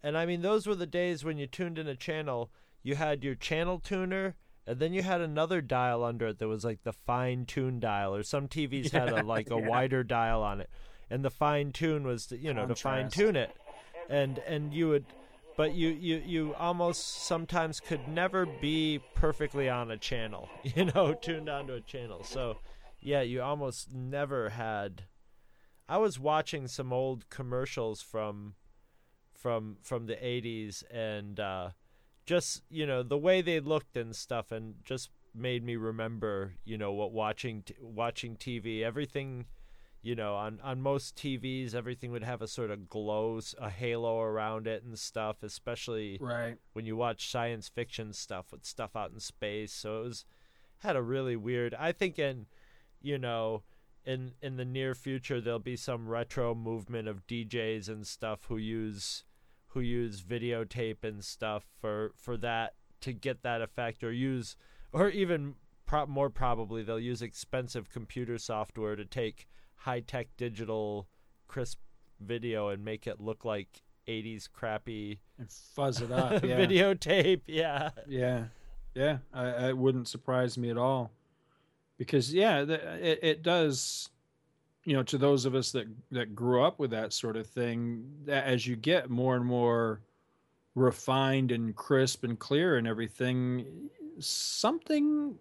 And I mean, those were the days when you tuned in a channel, you had your channel tuner, and then you had another dial under it that was like the fine tune dial, or some TVs had a wider dial on it. And the fine tune was to, you know, contrast. To fine tune it. And you would, but you almost sometimes could never be perfectly on a channel, you know, tuned onto a channel. So yeah, you almost never had. I was watching some old commercials from the 80s, and just, you know, the way they looked and stuff, and just made me remember, you know, what watching TV, everything, you know, on most TVs, everything would have a sort of glow, a halo around it and stuff, especially when you watch science fiction stuff with stuff out in space. So it had a really weird, I think, and, you know, in the near future there'll be some retro movement of DJs and stuff who use videotape and stuff for that, to get that effect, or even more probably they'll use expensive computer software to take high-tech digital crisp video and make it look like 80s crappy and fuzz it up. Yeah. Videotape. Yeah I wouldn't surprise me at all. Because, yeah, it does, you know, to those of us that grew up with that sort of thing, as you get more and more refined and crisp and clear and everything, something's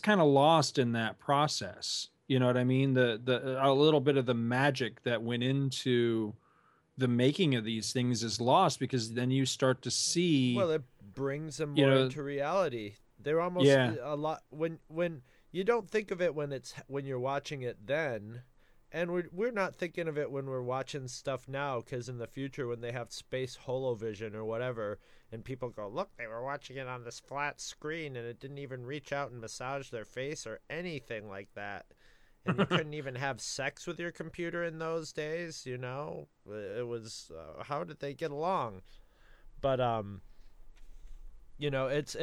kind of lost in that process. You know what I mean? A little bit of the magic that went into the making of these things is lost, because then you start to see... Well, it brings them more into reality. They're almost a lot when you don't think of it when you're watching it then, and we're not thinking of it when we're watching stuff now, because in the future when they have space holovision or whatever, and people go, look, they were watching it on this flat screen and it didn't even reach out and massage their face or anything like that, and you couldn't even have sex with your computer in those days, you know. It was how did they get along? But you know, it's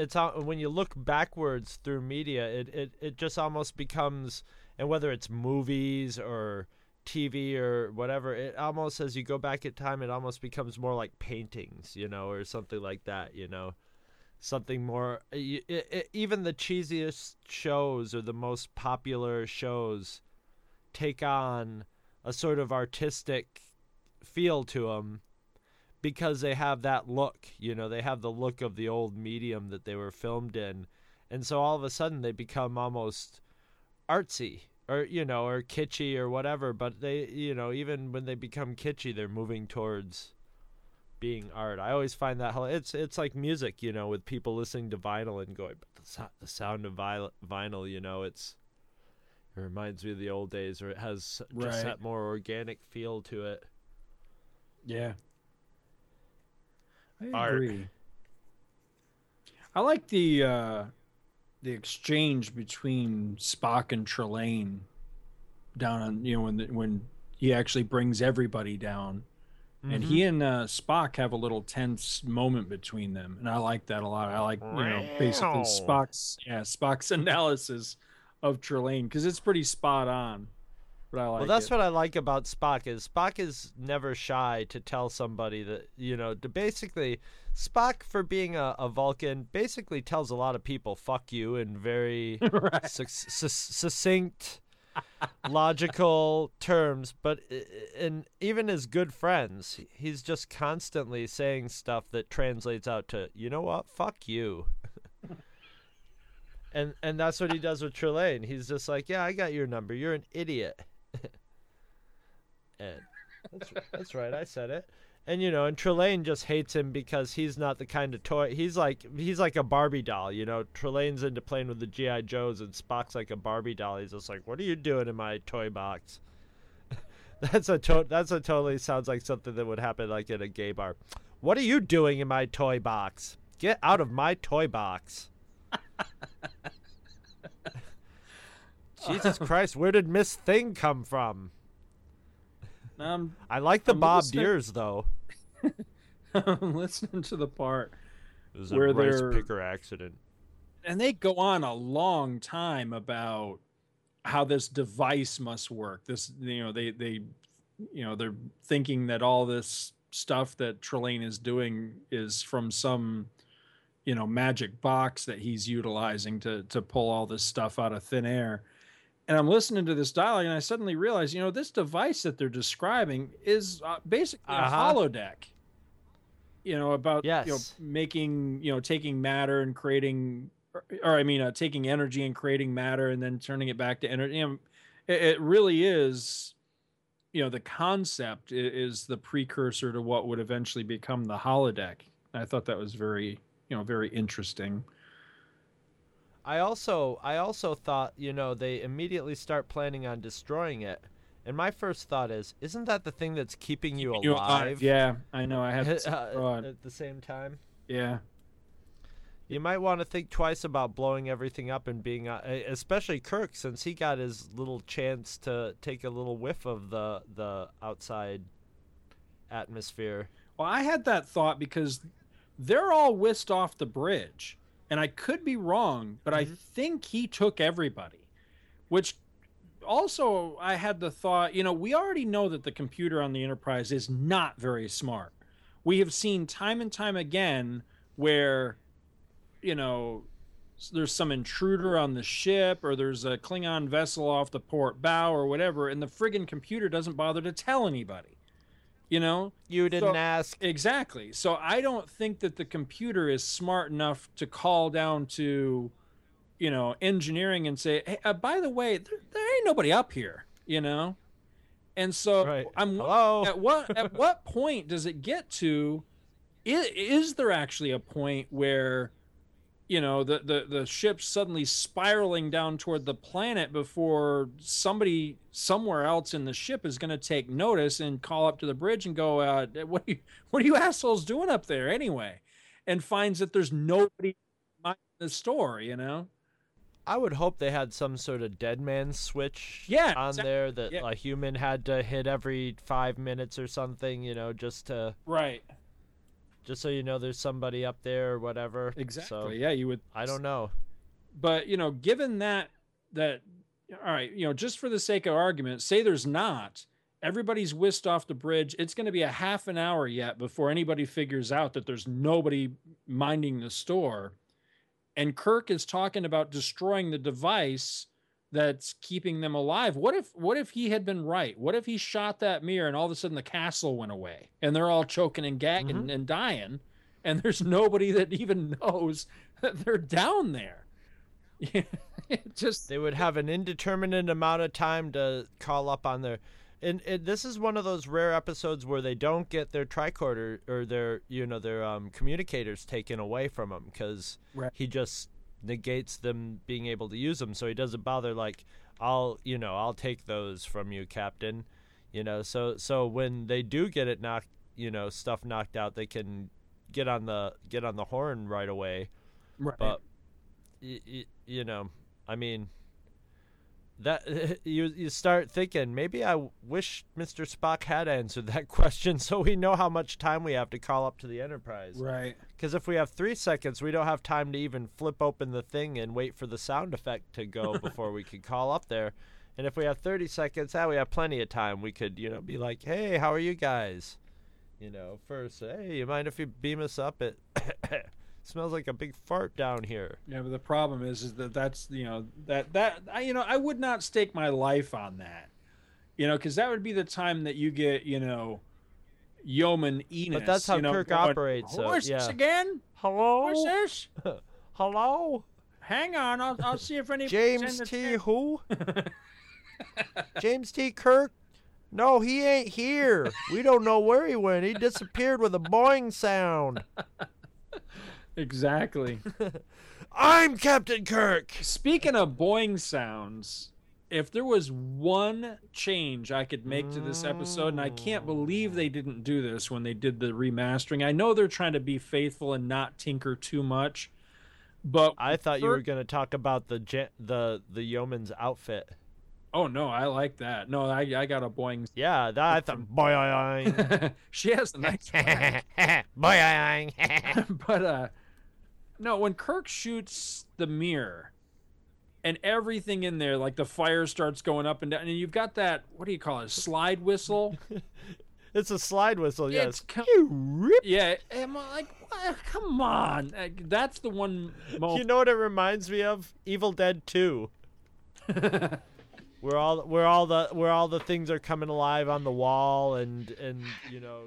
when you look backwards through media, it just almost becomes, and whether it's movies or TV or whatever, it almost, as you go back in time, it almost becomes more like paintings, you know, or something like that, you know, something more. Even the cheesiest shows or the most popular shows take on a sort of artistic feel to them, because they have that look, you know, they have the look of the old medium that they were filmed in. And so all of a sudden they become almost artsy, or, you know, or kitschy or whatever. But they, you know, even when they become kitschy, they're moving towards being art. I always find that it's like music, you know, with people listening to vinyl and going, but the sound of vinyl, you know, it reminds me of the old days, or it has just that more organic feel to it. Yeah. I agree. Art. I like the exchange between Spock and Trelane down on, you know, when he actually brings everybody down, and he and Spock have a little tense moment between them, and I like that a lot. I like, you know, basically Spock's analysis of Trelane, because it's pretty spot on. But I like Well, that's what I like about Spock is Spock is never shy to tell somebody that, you know, to basically Spock, for being a Vulcan, basically tells a lot of people, fuck you, in very succinct, logical terms. But and even as good friends, he's just constantly saying stuff that translates out to, you know what, fuck you. And that's what he does with Trelane. He's just like, yeah, I got your number. You're an idiot. And that's right. I said it. And, you know, and Trelane just hates him because he's not the kind of toy. He's like a Barbie doll, you know. Trelane's into playing with the G.I. Joes, and Spock's like a Barbie doll. He's just like, what are you doing in my toy box? That's a totally sounds like something that would happen like at a gay bar. What are you doing in my toy box? Get out of my toy box. Jesus Christ, where did Miss Thing come from? I like the Bob Deers, though. I'm listening to the part. It was a rice picker accident. And they go on a long time about how this device must work. This, you know, they you know, they're thinking that all this stuff that Trelane is doing is from some, you know, magic box that he's utilizing to pull all this stuff out of thin air. And I'm listening to this dialogue, and I suddenly realize, you know, this device that they're describing is basically a holodeck, you know, about, you know, making, you know, taking matter and creating, or I mean, taking energy and creating matter and then turning it back to energy. You know, it really is, you know, the concept is the precursor to what would eventually become the holodeck. And I thought that was very, you know, very interesting. I also thought, you know, they immediately start planning on destroying it. And my first thought is, isn't that the thing that's keeping you alive? Yeah, I know. I had at the same time. Yeah. You might want to think twice about blowing everything up and being, especially Kirk, since he got his little chance to take a little whiff of the outside atmosphere. Well, I had that thought because they're all whisked off the bridge. And I could be wrong, but I think he took everybody, which also I had the thought, you know, we already know that the computer on the Enterprise is not very smart. We have seen time and time again where, you know, there's some intruder on the ship or there's a Klingon vessel off the port bow or whatever, and the friggin' computer doesn't bother to tell anybody. You know, you didn't ask. Exactly. So I don't think that the computer is smart enough to call down to, you know, engineering and say, hey, by the way, there ain't nobody up here, you know? And so at what point does it get to, is there actually a point where, you know, the ship's suddenly spiraling down toward the planet before somebody somewhere else in the ship is going to take notice and call up to the bridge and go, what are you assholes doing up there anyway? And finds that there's nobody in the store, you know? I would hope they had some sort of dead man switch there that a human had to hit every 5 minutes or something, you know, just to... Right. Just so you know there's somebody up there or whatever. Exactly. So, yeah, you would. I don't know. But, you know, given that, all right, you know, just for the sake of argument, say there's not. Everybody's whisked off the bridge. It's going to be a half an hour yet before anybody figures out that there's nobody minding the store. And Kirk is talking about destroying the device that's keeping them alive. What if he had been right? What if he shot that mirror and all of a sudden the castle went away and they're all choking and gagging and dying and there's nobody that even knows that they're down there? They would have an indeterminate amount of time to call up on their... And this is one of those rare episodes where they don't get their tricorder or their, you know, their communicators taken away from them because he just... negates them being able to use them, so he doesn't bother like, I'll take those from you, Captain, you know. So when they do get it knocked, you know, stuff knocked out, they can get on the horn right away. Right. But you know, I mean, that you start thinking, maybe I wish Mr. Spock had answered that question so we know how much time we have to call up to the Enterprise. Right. Because if we have 3 seconds, we don't have time to even flip open the thing and wait for the sound effect to go before we can call up there. And if we have 30 seconds, we have plenty of time. We could, you know, be like, hey, how are you guys? You know, first, hey, you mind if you beam us up? It smells like a big fart down here. Yeah, but the problem is that that's, you know, I would not stake my life on that. You know, because that would be the time that you get, you know, Yeoman Enos. But that's how Kirk operates. Who is this again? Hello? Who is this? Hello? Hang on, I'll see if any... James T. who? James T. Kirk? No, he ain't here. We don't know where he went. He disappeared with a boing sound. Exactly. I'm Captain Kirk. Speaking of boing sounds, if there was one change I could make to this episode, and I can't believe they didn't do this when they did the remastering. I know they're trying to be faithful and not tinker too much, but I thought you were going to talk about the yeoman's outfit. Oh, no, I like that. No, I got a boing. Yeah, that, I thought, boing. She has the nice boing. But, no, when Kirk shoots the mirror and everything in there, like the fire starts going up and down, and you've got that, what do you call it, a slide whistle? It's a slide whistle, yes. It's yeah, I'm like, what? Come on. That's the one moment. You know what it reminds me of? Evil Dead 2. Where all the things are coming alive on the wall and you know.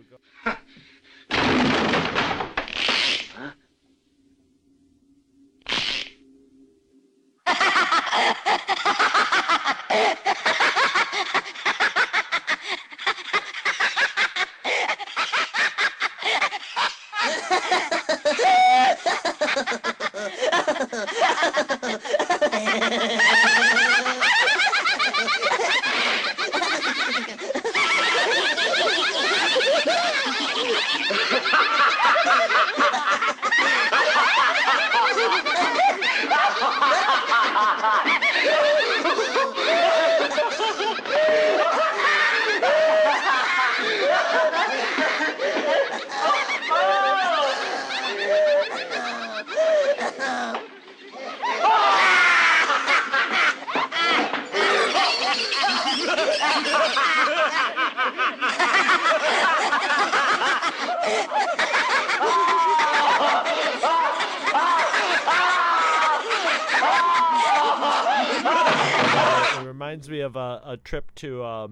Reminds me of a trip to,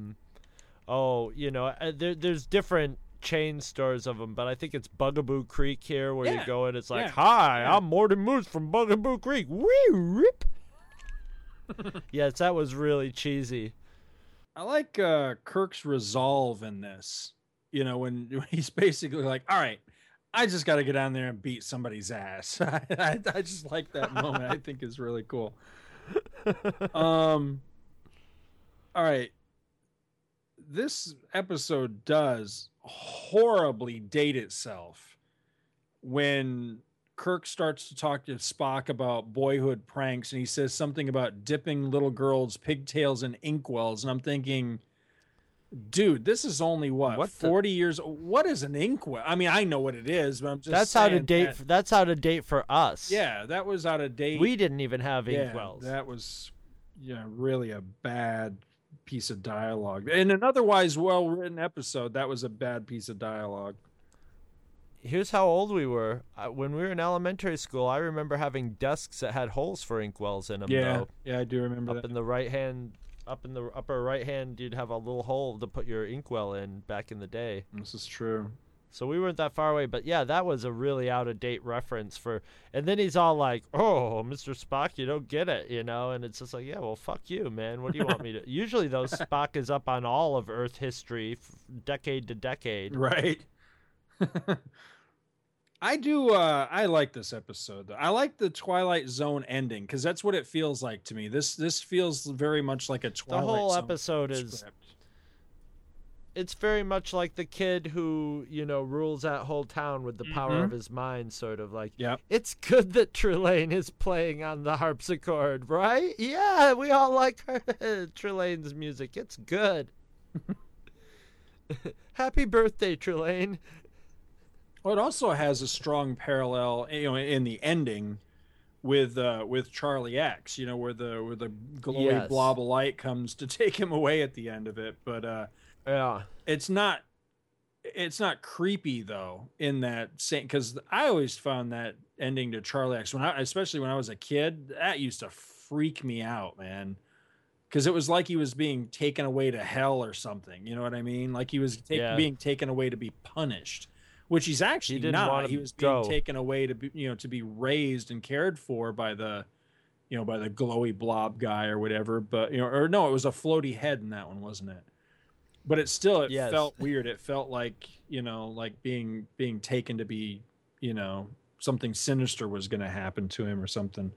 there's different chain stores of them, but I think it's Bugaboo Creek here where you go and it's like, hi, I'm Morton Moose from Bugaboo Creek. Wee-rip. Yes, that was really cheesy. I like Kirk's resolve in this, you know, when he's basically like, all right, I just got to get down there and beat somebody's ass. I just like that moment. I think it's really cool. All right. This episode does horribly date itself when Kirk starts to talk to Spock about boyhood pranks, and he says something about dipping little girls' pigtails in inkwells. And I'm thinking, dude, this is only what 40 years? What is an inkwell? I mean, I know what it is, but I'm just that's out of date for us. Yeah, that was out of date. We didn't even have inkwells. That was really a bad piece of dialogue. In an otherwise well-written episode, that was a bad piece of dialogue. Here's how old we were. When we were in elementary school, I remember having desks that had holes for inkwells in them. Yeah, though. Yeah, I do remember that. Up in the upper right hand, you'd have a little hole to put your inkwell in back in the day. This is true. So we weren't that far away, but yeah, that was a really out-of-date reference for... And then he's all like, oh, Mr. Spock, you don't get it, you know? And it's just like, yeah, well, fuck you, man. What do you want me to... Usually, though, Spock is up on all of Earth history, decade to decade. Right. I do... I like this episode, though. I like the Twilight Zone ending, because that's what it feels like to me. This feels very much like a Twilight Zone. The whole episode is... script. It's very much like the kid who, you know, rules that whole town with the power of his mind, sort of like, it's good that Trelane is playing on the harpsichord, right? Yeah, we all like Trelane's music. It's good. Happy birthday, Trelane. Well, it also has a strong parallel, you know, in the ending with Charlie X, you know, where the glowy blob of light comes to take him away at the end of it. But it's not creepy though, in that same, because I always found that ending to Charlie X, especially when I was a kid, that used to freak me out, man. Because it was like he was being taken away to hell or something. You know what I mean? Like he was being taken away to be punished, which he's actually not. He was being taken away to be, to be raised and cared for by the, by the glowy blob guy or whatever. But it was a floaty head in that one, wasn't it? But it still felt weird. It felt like like being taken to be, something sinister was going to happen to him or something.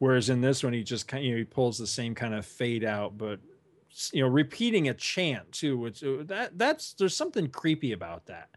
Whereas in this one, he just kind of, he pulls the same kind of fade out, but repeating a chant too. Which there's something creepy about that.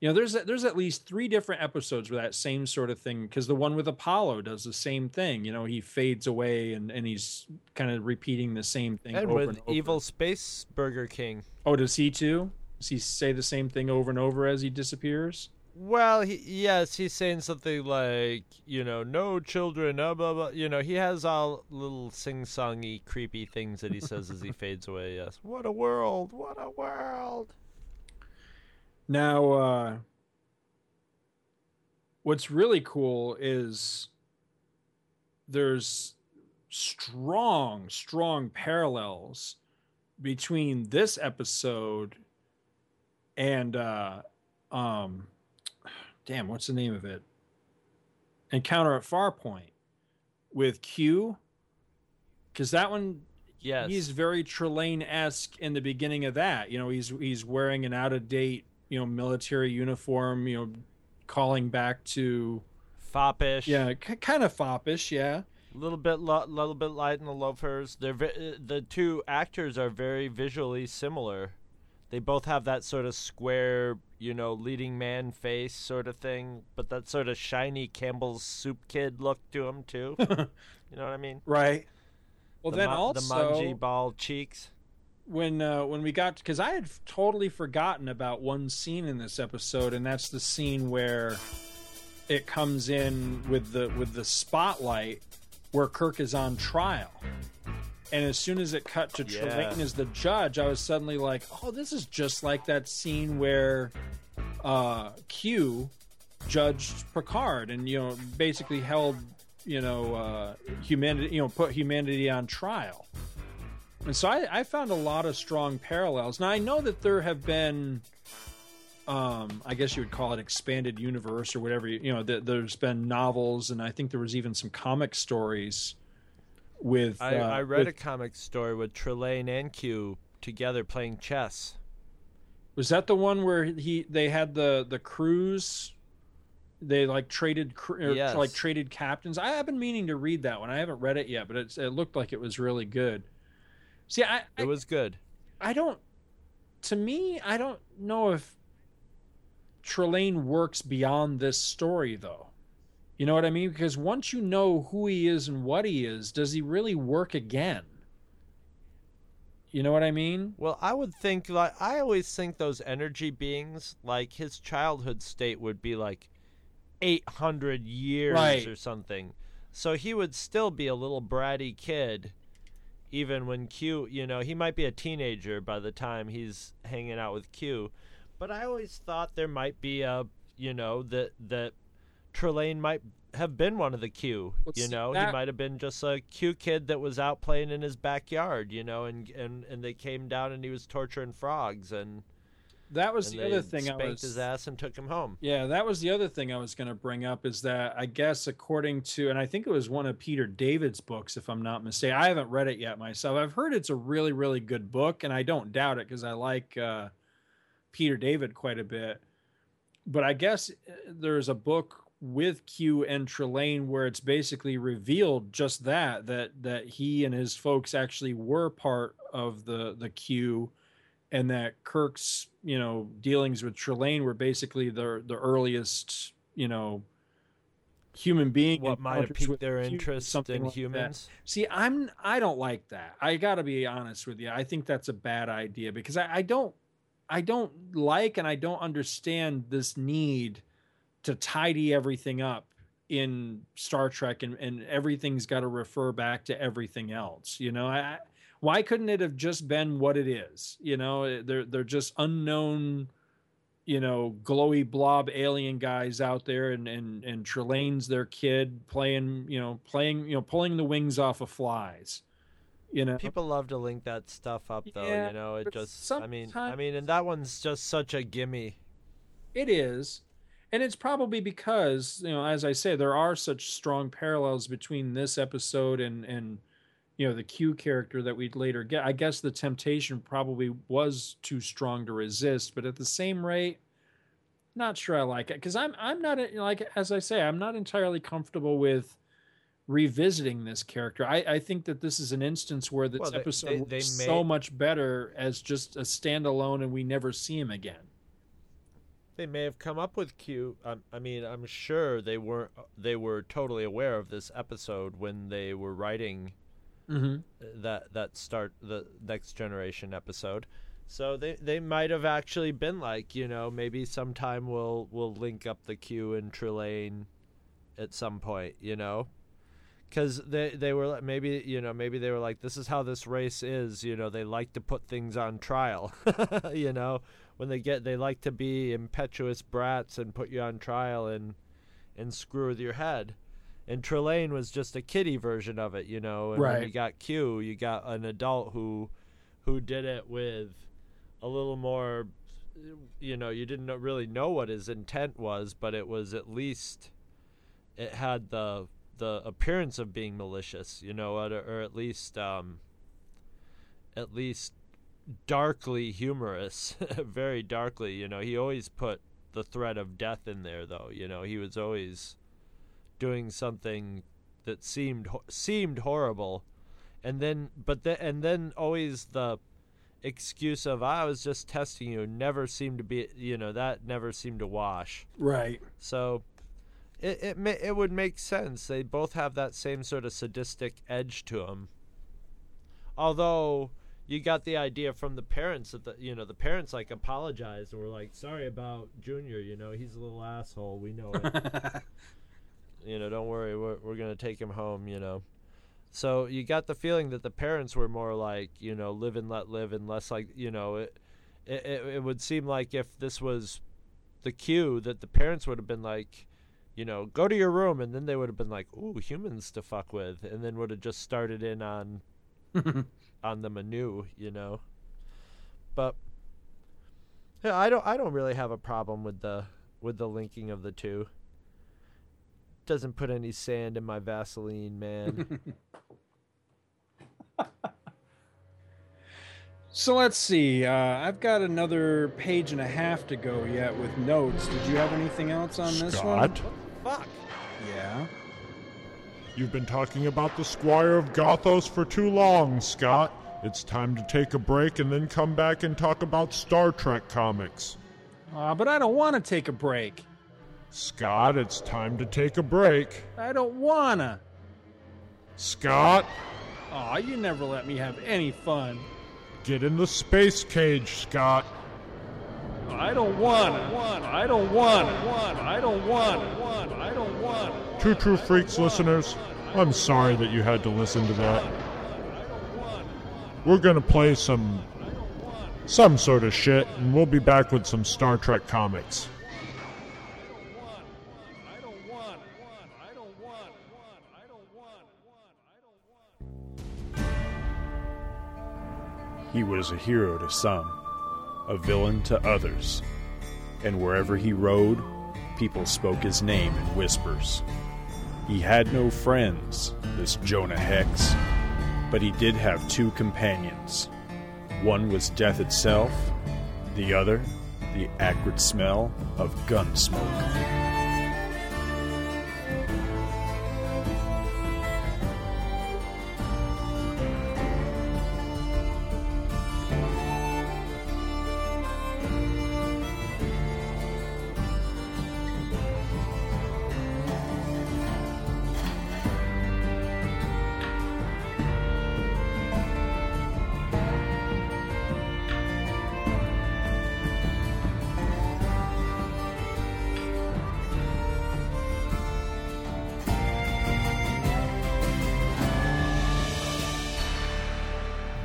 There's at least 3 different episodes where that same sort of thing. Because the one with Apollo does the same thing. He fades away and he's kind of repeating the same thing. And over with and over. Evil Space Burger King. Oh, does he too? Does he say the same thing over and over as he disappears? Well, he's saying something like, no children, blah, blah, blah. He has all little sing-songy, creepy things that he says as he fades away. Yes. What a world. What a world. Now, what's really cool is there's strong, strong parallels between this episode and, damn, what's the name of it? Encounter at Farpoint with Q. Because that one, he's very Trelane-esque in the beginning of that. He's wearing an out-of-date, military uniform, calling back to... foppish. Yeah, kind of foppish, yeah. A little bit light in the loafers. The 2 actors are very visually similar. They both have that sort of square, leading man face sort of thing, but that sort of shiny Campbell's soup kid look to him too. You know what I mean? Right. Well, then also the mangy ball cheeks. When we got, because I had totally forgotten about one scene in this episode, and that's the scene where it comes in with the spotlight where Kirk is on trial. And as soon as it cut to Trelane as the judge, I was suddenly like, oh, this is just like that scene where Q judged Picard and, basically held, humanity, put humanity on trial. And so I found a lot of strong parallels. Now, I know that there have been, I guess you would call it expanded universe or whatever, there's been novels, and I think there was even some comic stories. I read a comic story with Trelane and Q together playing chess. Was that the one where they had the cruise? They traded captains. I have been meaning to read that one. I haven't read it yet, but it looked like it was really good. See, it was good. I don't know if Trelane works beyond this story though. You know what I mean? Because once you know who he is and what he is, does he really work again? You know what I mean? Well, I would think, I always think those energy beings, his childhood state would be 800 years or something. So he would still be a little bratty kid, even when Q, he might be a teenager by the time he's hanging out with Q. But I always thought there might be that Trelane might have been one of the Q, He might have been just a Q kid that was out playing in his backyard, and they came down and he was torturing frogs, and that was the other thing. Spanked his ass and took him home. Yeah, that was the other thing I was going to bring up, is that I guess according to, and I think it was one of Peter David's books, if I'm not mistaken. I haven't read it yet myself. I've heard it's a really, really good book, and I don't doubt it because I like Peter David quite a bit. But I guess there's a book with Q and Trelane where it's basically revealed just that he and his folks actually were part of the Q, and that Kirk's, dealings with Trelane were basically the earliest, human being. What might have piqued their interest in humans. See, I don't like that. I gotta be honest with you. I think that's a bad idea because I don't like, and I don't understand this need to tidy everything up in Star Trek, and everything's got to refer back to everything else. You know, why couldn't it have just been what it is? You know, they're just unknown, you know, glowy blob alien guys out there, and Trelane's their kid playing, pulling the wings off of flies. You know, people love to link that stuff up, though. Yeah, you know, it just, I mean, and that one's just such a gimme. It is. And it's probably because, you know, as I say, there are such strong parallels between this episode and, you know, the Q character that we'd later get. I guess the temptation probably was too strong to resist, but at the same rate, not sure I like it, because I'm not, like, as I say, I'm not entirely comfortable with revisiting this character. I think that this is an instance where this episode is so much better as just a standalone, and we never see him again. They may have come up with Q. I mean, I'm sure they were totally aware of this episode when they were writing the Next Generation episode. So they might have actually been like, you know, maybe sometime we'll link up the Q and Trelane at some point, you know. Because they were maybe they were like, this is how this race is, you know, they like to put things on trial, you know, when they like to be impetuous brats and put you on trial and screw with your head. And Trelane was just a kiddie version of it, you know. And right. When you got Q, you got an adult who did it with a little more, you know, you didn't really know what his intent was, but it was at least it had the appearance of being malicious, you know, or at least darkly humorous, very darkly, you know. He always put the threat of death in there, though, you know. He was always doing something that seemed horrible, and then always the excuse of, I was just testing you, never seemed to be, you know, that never seemed to wash. Right. So it would make sense. They both have that same sort of sadistic edge to them. Although you got the idea from the parents that the parents like apologized and were like, sorry about Junior, you know, he's a little asshole. We know it. You know, don't worry, we're going to take him home, you know. So you got the feeling that the parents were more like, you know, live and let live, and less like, you know, it would seem like if this was the Q, that the parents would have been like, you know, go to your room, and then they would have been like, ooh, humans to fuck with, and then would have just started in on on them anew, you know. But yeah, I don't really have a problem with the linking of the two. Doesn't put any sand in my Vaseline, man. So let's see. I've got another page and a half to go yet with notes. Did you have anything else on this one? Scott? Fuck. Yeah. You've been talking about the Squire of Gothos for too long, Scott. It's time to take a break and then come back and talk about Star Trek comics. But I don't want to take a break. Scott, it's time to take a break. I don't wanna. Scott? Aw, you never let me have any fun. Get in the space cage, Scott. I don't wanna. I don't wanna. I don't wanna. I don't wanna. Two True Freaks listeners, I'm sorry that you had to listen to that. We're gonna play some sort of shit, and we'll be back with some Star Trek comics. He was a hero to some, a villain to others, and wherever he rode, people spoke his name in whispers. He had no friends, this Jonah Hex, but he did have two companions. One was death itself, the other, the acrid smell of gun smoke.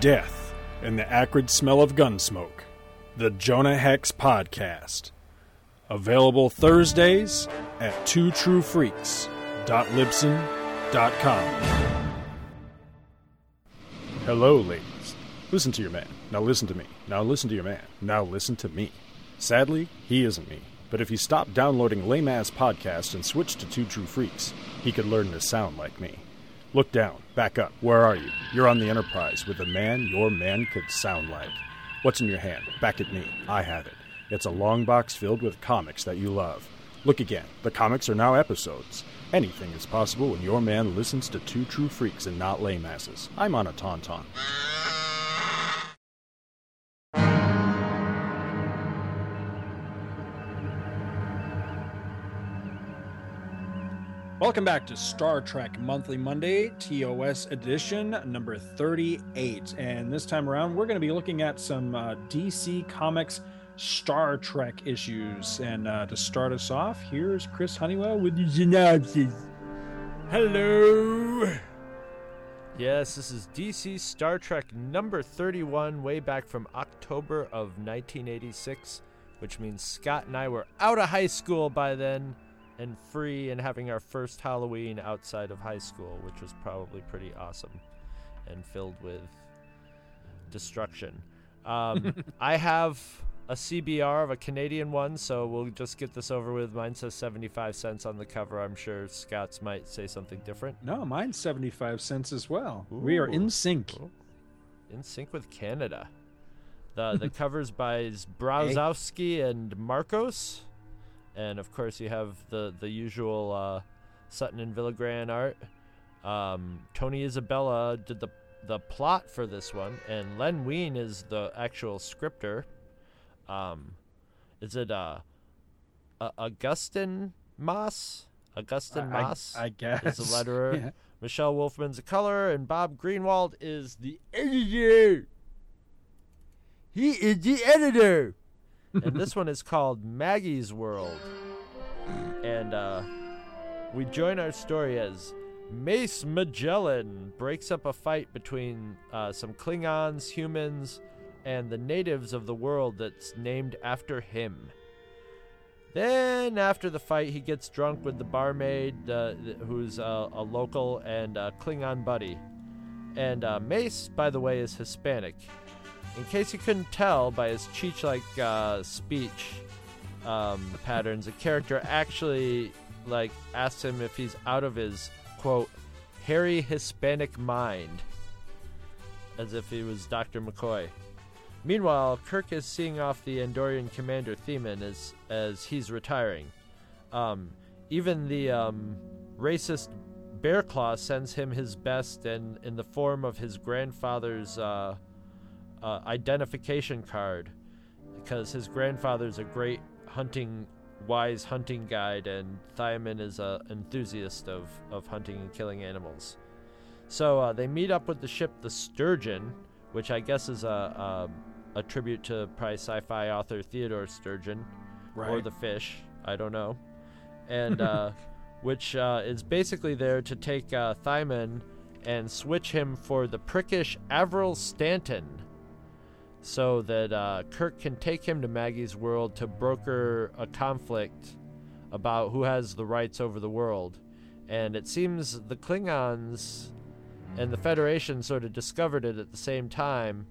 Death and the Acrid Smell of Gunsmoke, the Jonah Hex Podcast. Available Thursdays at twotruefreaks.libsyn.com. Hello, ladies. Listen to your man. Now listen to me. Now listen to your man. Now listen to me. Sadly, he isn't me. But if he stopped downloading lame-ass podcasts and switched to Two True Freaks, he could learn to sound like me. Look down. Back up. Where are you? You're on the Enterprise with a man your man could sound like. What's in your hand? Back at me. I have it. It's a long box filled with comics that you love. Look again. The comics are now episodes. Anything is possible when your man listens to Two True Freaks and not lame asses. I'm on a tauntaun. Welcome back to Star Trek Monthly Monday, TOS edition number 38. And this time around, we're going to be looking at some DC Comics Star Trek issues. And to start us off, here's Chris Honeywell with the synopsis. Hello. Yes, this is DC Star Trek number 31, way back from October of 1986, which means Scott and I were out of high school by then. And free and having our first Halloween outside of high school, which was probably pretty awesome and filled with destruction. I have a CBR of a Canadian one, so we'll just get this over with. Mine says 75 cents on the cover. I'm sure Scott's might say something different. No, mine's 75 cents as well. Ooh. We are in sync. Ooh. In sync with Canada. The cover's by Brzozowski and Marcos. And, of course, you have the usual Sutton and Villigran art. Tony Isabella did the plot for this one, and Len Wein is the actual scripter. Is it Augustin Moss? Augustin Moss I guess. Is the letterer. Yeah. Michelle Wolfman's the color, and Bob Greenwald is the editor. He is the editor. And this one is called Maggie's World. And we join our story as Mace Magellan breaks up a fight between some Klingons, humans, and the natives of the world that's named after him. Then after the fight, he gets drunk with the barmaid, who's a local and Klingon buddy. And Mace, by the way, is Hispanic. In case you couldn't tell by his Cheech-like speech patterns, the character actually asks him if he's out of his, quote, hairy Hispanic mind, as if he was Dr. McCoy. Meanwhile, Kirk is seeing off the Andorian commander Theman as he's retiring. Even the racist Bearclaw sends him his best and in the form of his grandfather's... identification card, because his grandfather's a great wise hunting guide, and Theman is an enthusiast of hunting and killing animals. So they meet up with the ship the Sturgeon, which I guess is a tribute to probably sci-fi author Theodore Sturgeon, right. Or the fish, I don't know, and which is basically there to take Theman and switch him for the prickish Avril Stanton, so that Kirk can take him to Maggie's world to broker a conflict about who has the rights over the world. And it seems the Klingons and the Federation sort of discovered it at the same time,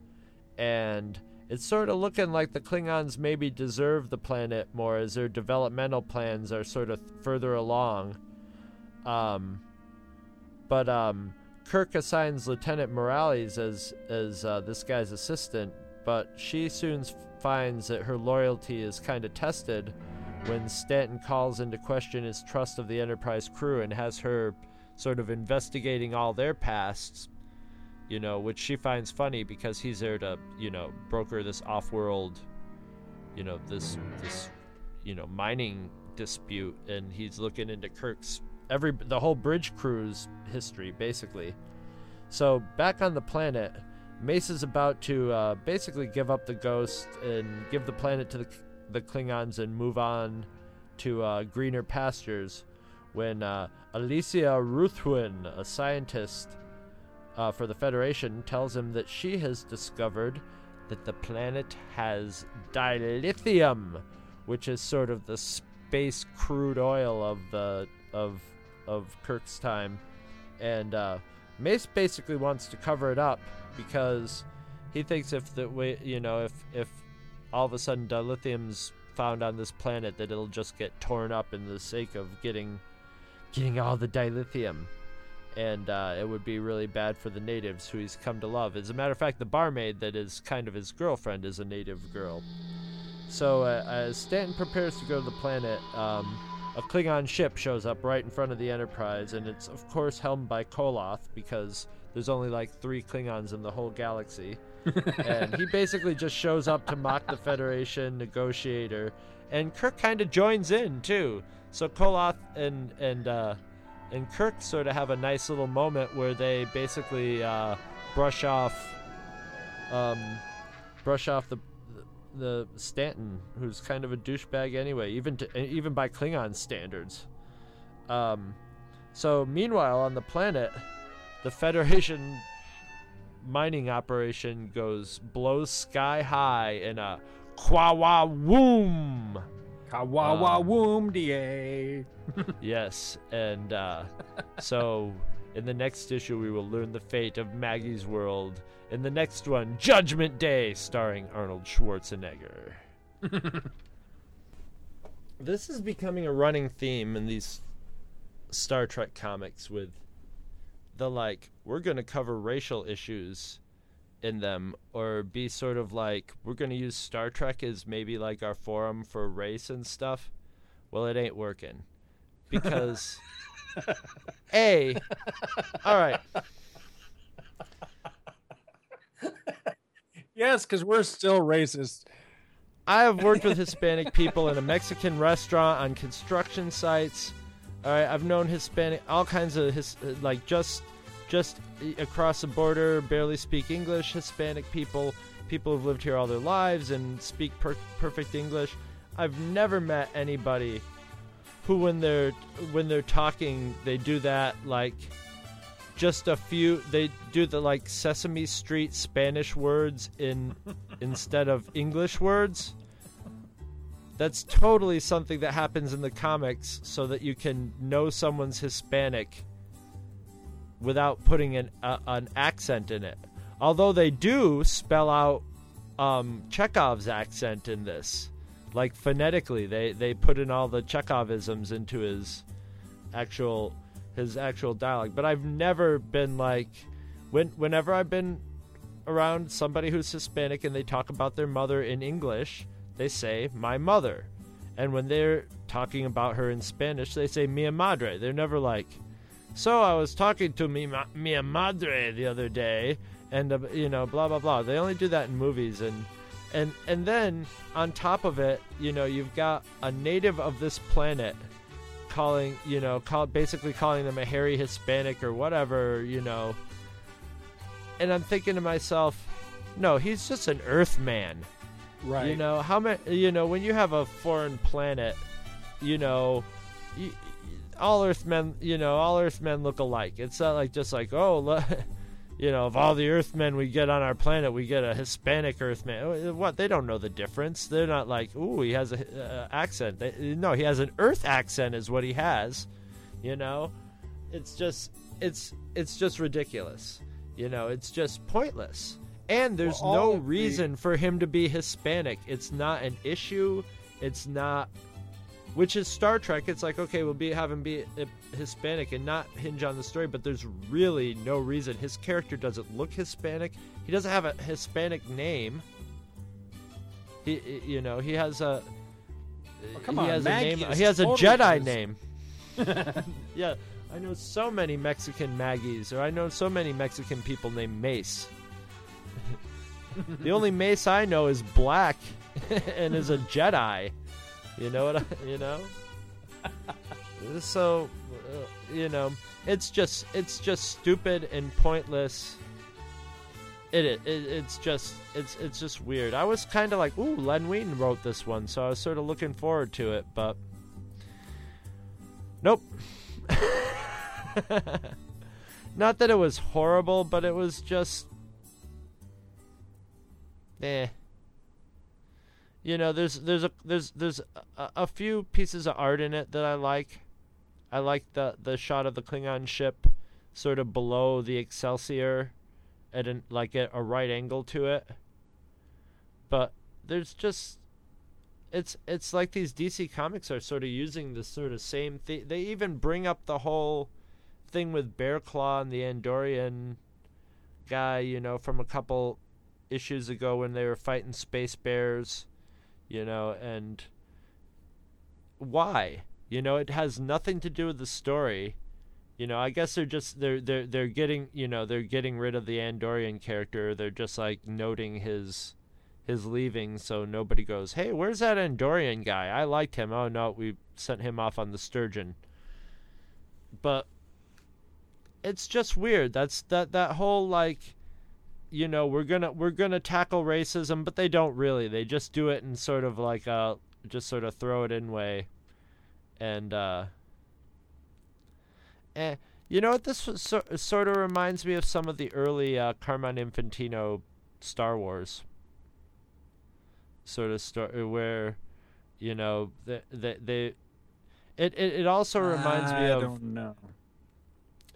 and it's sort of looking like the Klingons maybe deserve the planet more as their developmental plans are sort of further along. But Kirk assigns Lieutenant Morales as this guy's assistant, but she soon finds that her loyalty is kind of tested when Stanton calls into question his trust of the Enterprise crew and has her sort of investigating all their pasts, which she finds funny because he's there to, broker this off-world, this mining dispute, and he's looking into Kirk's the whole bridge crew's history, basically. So back on the planet, Mace is about to basically give up the ghost and give the planet to the Klingons and move on to greener pastures when Alicia Ruthwen, a scientist for the Federation tells him that she has discovered that the planet has dilithium, which is sort of the space crude oil of Kirk's time. And Mace basically wants to cover it up because he thinks if all of a sudden dilithium's found on this planet, that it'll just get torn up in the sake of getting all the dilithium, and it would be really bad for the natives who he's come to love. As a matter of fact, the barmaid that is kind of his girlfriend is a native girl. So as Stanton prepares to go to the planet, a Klingon ship shows up right in front of the Enterprise, and it's of course helmed by Koloth, because there's only like 3 Klingons in the whole galaxy. And he basically just shows up to mock the Federation negotiator, and Kirk kind of joins in too. So Koloth and Kirk sort of have a nice little moment where they basically brush off the Stanton, who's kind of a douchebag anyway, even by Klingon standards. So meanwhile on the planet, the Federation mining operation blows sky high in a kwawa-woom. Kwawa-woom, DA. Yes, and so in the next issue we will learn the fate of Maggie's world. In the next one, Judgment Day, starring Arnold Schwarzenegger. This is becoming a running theme in these Star Trek comics with the, like, we're going to cover racial issues in them, or be sort of like, we're going to use Star Trek as maybe like our forum for race and stuff. Well, it ain't working. Because, all right. Yes, because we're still racist. I have worked with Hispanic people in a Mexican restaurant, on construction sites. All right, I've known Hispanic, all kinds of, just across the border, barely speak English, Hispanic people who've lived here all their lives and speak perfect English. I've never met anybody who, when they're talking, they do that, like, just a few, they do the, like, Sesame Street Spanish words instead of English words. That's totally something that happens in the comics so that you can know someone's Hispanic without putting an accent in it. Although they do spell out Chekhov's accent in this. Like, phonetically, they put in all the Chekhovisms into his actual dialogue. But I've never been like... Whenever I've been around somebody who's Hispanic and they talk about their mother in English... they say, my mother. And when they're talking about her in Spanish, they say, mi madre. They're never like, so I was talking to mi madre the other day, and, blah, blah, blah. They only do that in movies. And then, on top of it, you've got a native of this planet calling, basically calling them a hairy Hispanic or whatever, And I'm thinking to myself, no, he's just an Earth man. Right. How many, when you have a foreign planet, all Earthmen look alike. It's not like just like, of all the Earthmen we get on our planet, we get a Hispanic Earthman. What? They don't know the difference. They're not like, ooh, he has an accent. No, he has an Earth accent is what he has. It's just ridiculous. It's just pointless. And there's no reason for him to be Hispanic. It's not an issue. It's not... Which is Star Trek. It's like, okay, we'll have him be Hispanic and not hinge on the story, but there's really no reason. His character doesn't look Hispanic. He doesn't have a Hispanic name. He has a... Oh, come on, Maggie. He has a Jedi name. Yeah, I know so many Mexican Maggies, or I know so many Mexican people named Mace. The only Mace I know is black and is a Jedi. So, it's just stupid and pointless. It's just weird. I was kind of like, ooh, Len Wein wrote this one, so I was sort of looking forward to it, but nope. Not that it was horrible, but it was just... eh. You know, there's a few pieces of art in it that I like. I like the shot of the Klingon ship sort of below the Excelsior at an, like at a right angle to it. But there's just... It's like these DC comics are sort of using the sort of same thing. They even bring up the whole thing with Bear Claw and the Andorian guy, you know, from a couple issues ago when they were fighting space bears, you know, and why? You know, it has nothing to do with the story. You know, I guess they're just they're getting, you know, they're getting rid of the Andorian character. They're just like noting his leaving, so nobody goes, hey, where's that Andorian guy? I liked him. Oh, no, we sent him off on the Sturgeon. But it's just weird. That's that whole, like, you know, we're gonna tackle racism, but they don't really. They just do it in sort of like a just sort of throw it in way. And you know what? This was sort of reminds me of some of the early Carmine Infantino Star Wars. Sort of story where, you know, it also reminds me of, I don't know.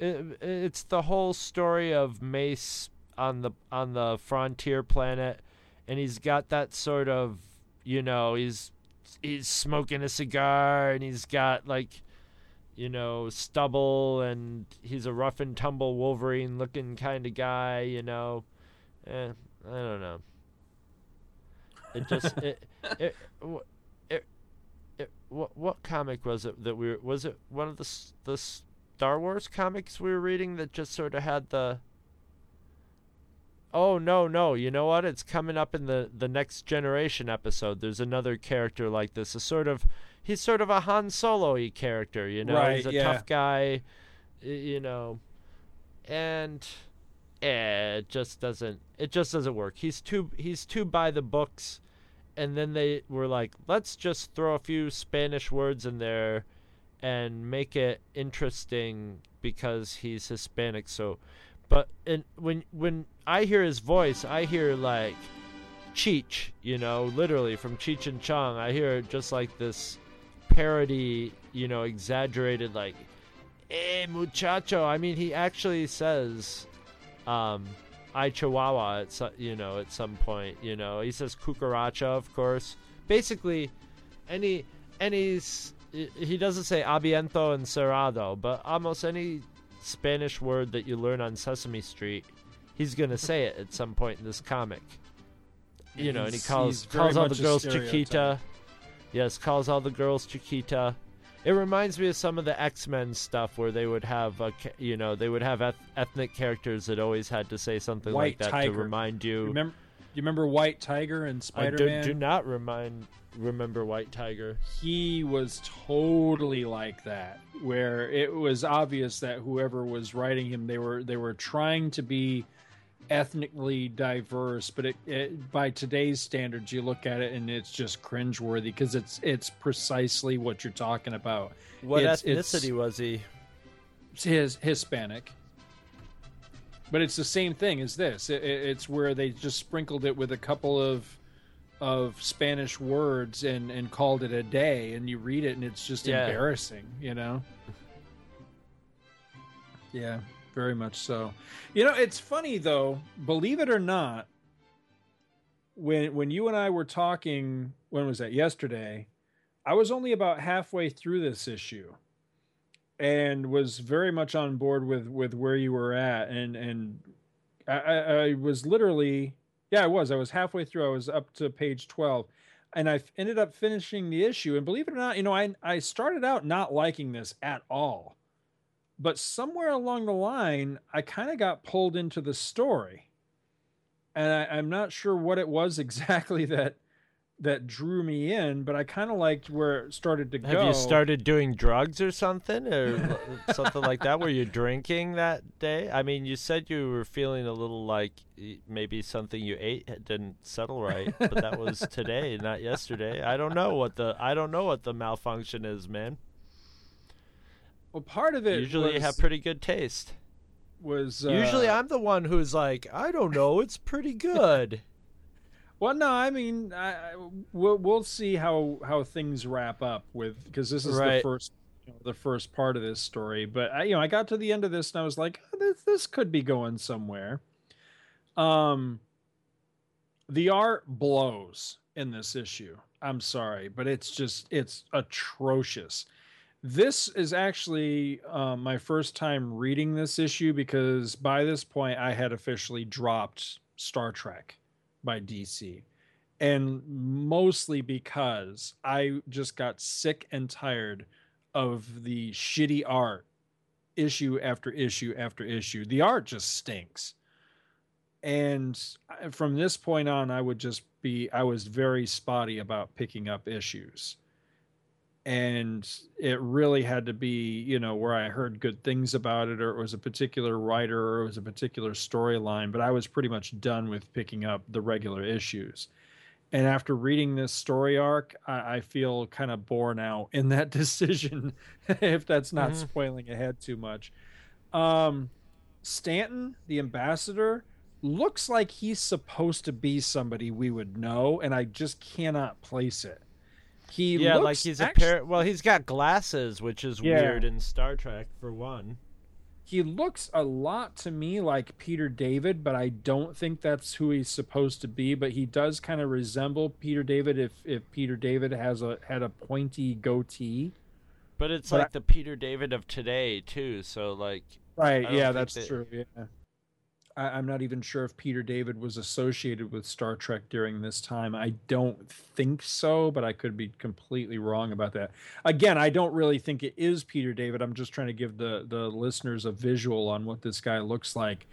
It's the whole story of Mace on the frontier planet, and he's got that sort of, you know, he's smoking a cigar and he's got, like, you know, stubble, and he's a rough and tumble Wolverine looking kind of guy, you know. I don't know. It just what comic was it that was it one of the Star Wars comics we were reading that just sort of had the... Oh, no, you know what? It's coming up in the Next Generation episode. There's another character like this, he's sort of a Han Solo-y character, you know. Right, he's a tough guy, you know. And it just doesn't work. He's too by the books. And then they were like, let's just throw a few Spanish words in there and make it interesting because he's Hispanic. So, but when I hear his voice, I hear like Cheech, you know, literally from Cheech and Chong. I hear just like this parody, you know, exaggerated, like, hey, muchacho. I mean, he actually says... I Chihuahua, at some point, you know. He says cucaracha, of course. Basically, he doesn't say abiento and cerrado, but almost any Spanish word that you learn on Sesame Street, he's going to say it at some point in this comic. You know, and he calls all the girls Chiquita. Yes, calls all the girls Chiquita. It reminds me of some of the X-Men stuff where they would have, ethnic characters that always had to say something White like that Tiger. To remind you. You remember White Tiger and Spider-Man? I do not remember White Tiger. He was totally like that, where it was obvious that whoever was writing him, they were trying to be ethnically diverse, but it by today's standards, you look at it and it's just cringeworthy because it's precisely what you're talking about. What ethnicity was he? His Hispanic. But it's the same thing as this. It's where they just sprinkled it with a couple of Spanish words and called it a day, and you read it and it's just embarrassing, you know? Yeah. Very much so. You know, it's funny, though, believe it or not, when you and I were talking, when was that? Yesterday, I was only about halfway through this issue and was very much on board with where you were at. And I was literally, I was halfway through. I was up to page 12, and I ended up finishing the issue. And believe it or not, you know, I started out not liking this at all. But somewhere along the line, I kind of got pulled into the story. And I'm not sure what it was exactly that drew me in, but I kind of liked where it started to go. Have you started doing drugs or something? Or something like that? Were you drinking that day? I mean, you said you were feeling a little like maybe something you ate didn't settle right, but that was today, not yesterday. I don't know what the malfunction is, man. Well, part of it usually you have pretty good taste. was... Usually I'm the one who's like, I don't know, it's pretty good. Well, no, I mean, we'll see how things wrap up with, because this is right. the first part of this story. But I got to the end of this and I was like, oh, this could be going somewhere. The art blows in this issue. I'm sorry, but it's atrocious. This is actually my first time reading this issue, because by this point I had officially dropped Star Trek by DC, and mostly because I just got sick and tired of the shitty art issue after issue after issue. The art just stinks. And from this point on, I was very spotty about picking up issues. And it really had to be, where I heard good things about it, or it was a particular writer, or it was a particular storyline, but I was pretty much done with picking up the regular issues. And after reading this story arc, I feel kind of borne out in that decision, if that's not spoiling ahead too much. Stanton, the ambassador, looks like he's supposed to be somebody we would know, and I just cannot place it. He looks like he's he's got glasses, which is weird in Star Trek, for one. He looks a lot to me like Peter David, but I don't think that's who he's supposed to be. But he does kind of resemble Peter David if Peter David had a pointy goatee. But it's like the Peter David of today too. So like, right? Yeah, that's true. Yeah, I'm not even sure if Peter David was associated with Star Trek during this time. I don't think so, but I could be completely wrong about that. Again, I don't really think it is Peter David. I'm just trying to give the listeners a visual on what this guy looks like.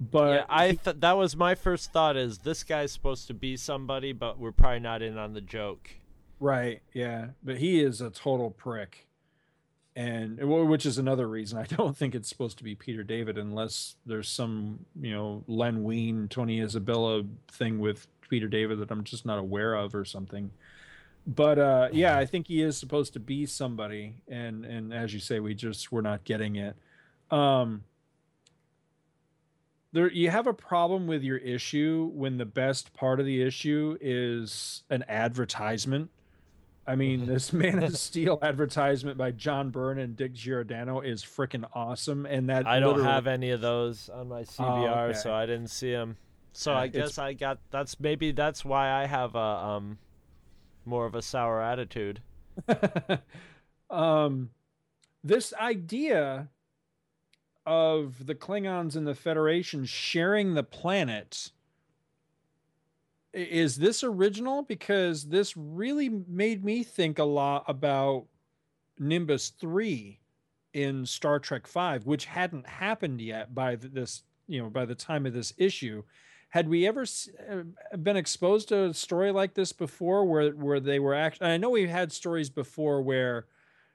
But yeah, that was my first thought, is this guy's supposed to be somebody, but we're probably not in on the joke. Right, yeah. But he is a total prick. And which is another reason I don't think it's supposed to be Peter David, unless there's some, Len Wein, Tony Isabella thing with Peter David that I'm just not aware of or something. But yeah, I think he is supposed to be somebody. And as you say, we're not getting it. You have a problem with your issue when the best part of the issue is an advertisement. I mean, this Man of Steel advertisement by John Byrne and Dick Giordano is freaking awesome. And that I don't have any of those on my CBR, so I didn't see them. So I guess that's why I have a more of a sour attitude. This idea of the Klingons and the Federation sharing the planet. Is this original? Because this really made me think a lot about Nimbus 3 in Star Trek V, which hadn't happened yet by the time of this issue. Had we ever been exposed to a story like this before, where they were actually? I know we've had stories before where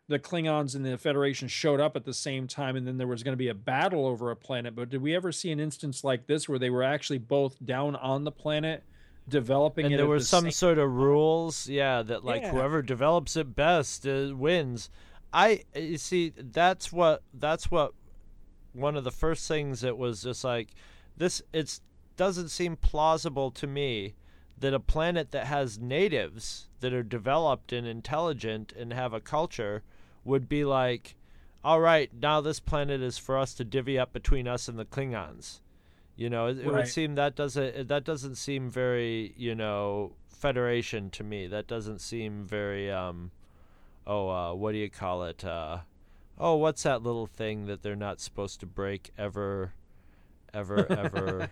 the Klingons and the Federation showed up at the same time, and then there was going to be a battle over a planet. But did we ever see an instance like this where they were actually both down on the planet? Developing and it there were some sort of rules that whoever develops it best wins. That's what one of the first things that was just like this, it doesn't seem plausible to me that a planet that has natives that are developed and intelligent and have a culture would be like, all right, now this planet is for us to divvy up between us and the Klingons. It would seem that doesn't seem very, Federation to me. That doesn't seem very, what do you call it? What's that little thing that they're not supposed to break ever, ever?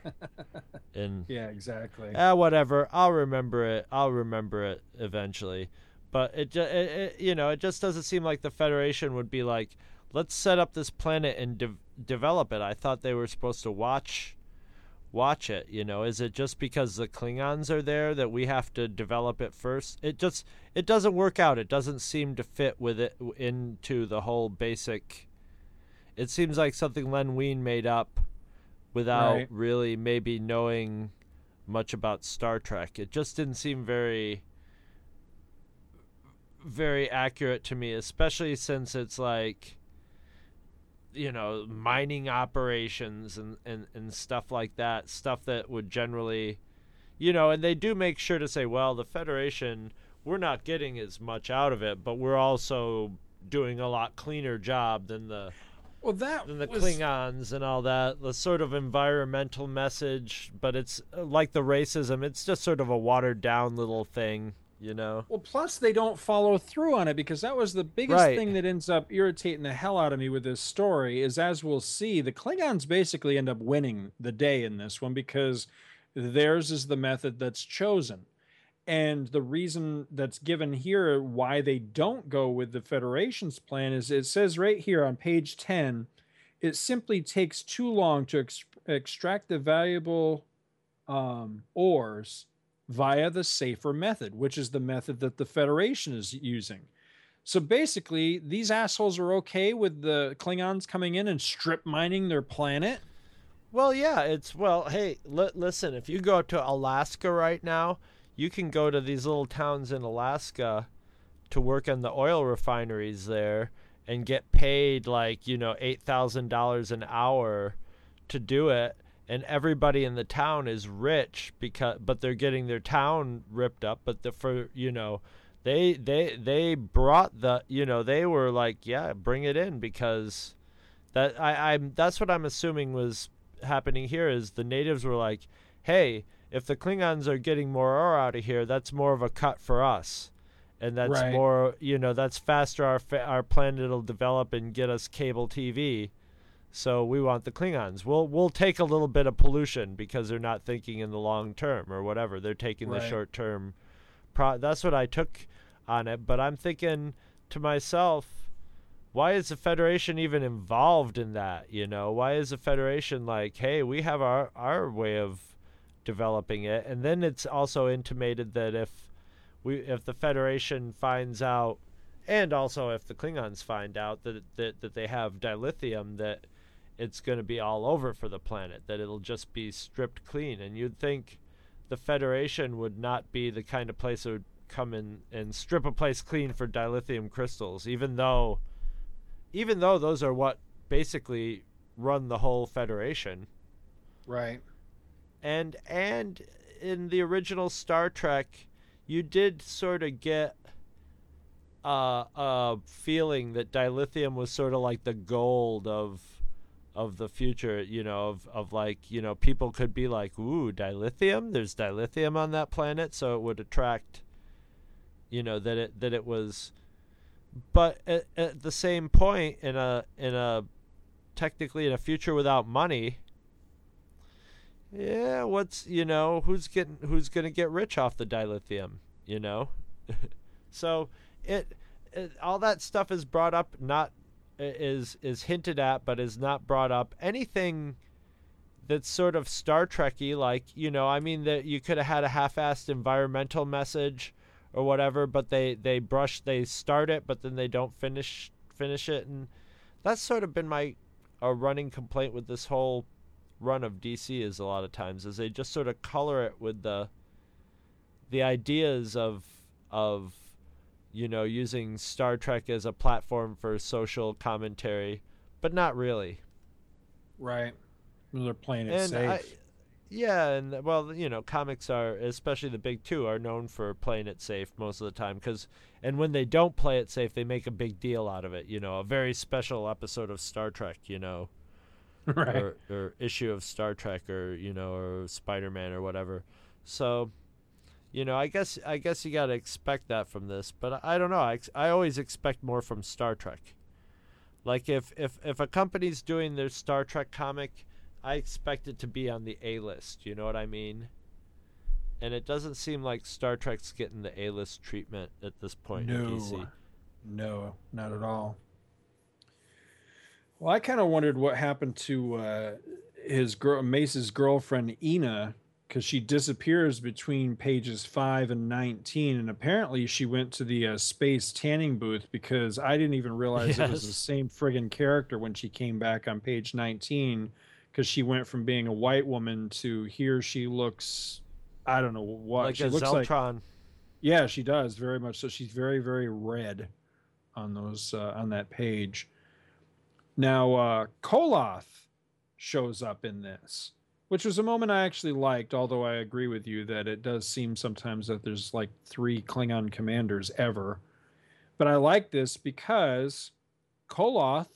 Yeah, exactly. Whatever. I'll remember it eventually. But it just doesn't seem like the Federation would be like, let's set up this planet and develop it. I thought they were supposed to watch it, Is it just because the Klingons are there that we have to develop it first? It doesn't work out. It doesn't seem to fit with it into the whole basic. It seems like something Len Wein made up without really maybe knowing much about Star Trek. It just didn't seem very, very accurate to me, especially since it's like, you know, mining operations and stuff like that, stuff that would generally, you know, and they do make sure to say, well, the Federation, we're not getting as much out of it, but we're also doing a lot cleaner job than the Klingons and all that. The sort of environmental message, but it's like the racism, it's just sort of a watered down little thing, you know. Well, plus they don't follow through on it, because that was the biggest thing that ends up irritating the hell out of me with this story is, as we'll see, the Klingons basically end up winning the day in this one, because theirs is the method that's chosen. And the reason that's given here why they don't go with the Federation's plan is, it says right here on page 10, it simply takes too long to extract the valuable ores via the safer method, which is the method that the Federation is using. So basically, these assholes are okay with the Klingons coming in and strip mining their planet. Well, yeah, it's, well, hey, listen, if you go to Alaska right now, you can go to these little towns in Alaska to work on the oil refineries there and get paid like, you know, $8,000 an hour to do it. And everybody in the town is rich because, but they're getting their town ripped up. But they brought the, you know, they were like, yeah, bring it in, because that that's what I'm assuming was happening here, is the natives were like, hey, if the Klingons are getting more ore out of here, that's more of a cut for us. And that's more, you know, that's faster. Our planet will develop and get us cable TV. So we want the Klingons. We'll take a little bit of pollution because they're not thinking in the long term or whatever. They're taking the short term. That's what I took on it. But I'm thinking to myself, why is the Federation even involved in that? You know, why is the Federation like, hey, we have our way of developing it? And then it's also intimated that if the Federation finds out, and also if the Klingons find out that they have dilithium, that it's going to be all over for the planet, that it'll just be stripped clean. And you'd think the Federation would not be the kind of place that would come in and strip a place clean for dilithium crystals, even though those are what basically run the whole Federation. Right. And in the original Star Trek, you did sort of get a feeling that dilithium was sort of like the gold of the future, you know, of like, you know, people could be like, ooh, dilithium, there's dilithium on that planet, so it would attract, you know, that it was. But at the same point, in a technically in a future without money, yeah, what's, you know, who's going to get rich off the dilithium, you know? So it all that stuff is brought up, not is hinted at, but is not brought up. Anything that's sort of Star Trek-y, like, you know, I mean, that you could have had a half-assed environmental message or whatever, but they start it, but then they don't finish it. And that's sort of been my running complaint with this whole run of DC, is a lot of times is they just sort of color it with the ideas of, you know, using Star Trek as a platform for social commentary, but not really. Right. They're playing it safe. And well, you know, comics are, especially the big two, are known for playing it safe most of the time, and when they don't play it safe, they make a big deal out of it, you know, a very special episode of Star Trek, you know. Right. Or issue of Star Trek, or, you know, or Spider-Man or whatever. So, you know, I guess you got to expect that from this. But I don't know. I always expect more from Star Trek. Like if a company's doing their Star Trek comic, I expect it to be on the A-list. You know what I mean? And it doesn't seem like Star Trek's getting the A-list treatment at this point. No, in DC. No, not at all. Well, I kind of wondered what happened to Mace's girlfriend, Ina, because she disappears between pages 5 and 19, and apparently she went to the space tanning booth, because I didn't even realize it was the same friggin' character when she came back on page 19, because she went from being a white woman to here she looks, I don't know what. Like she a looks Zeltron. Like, yeah, she does, very much so. She's very, very red on that page. Now, Koloth shows up in this, which was a moment I actually liked, although I agree with you that it does seem sometimes that there's like 3 Klingon commanders ever. But I like this because Koloth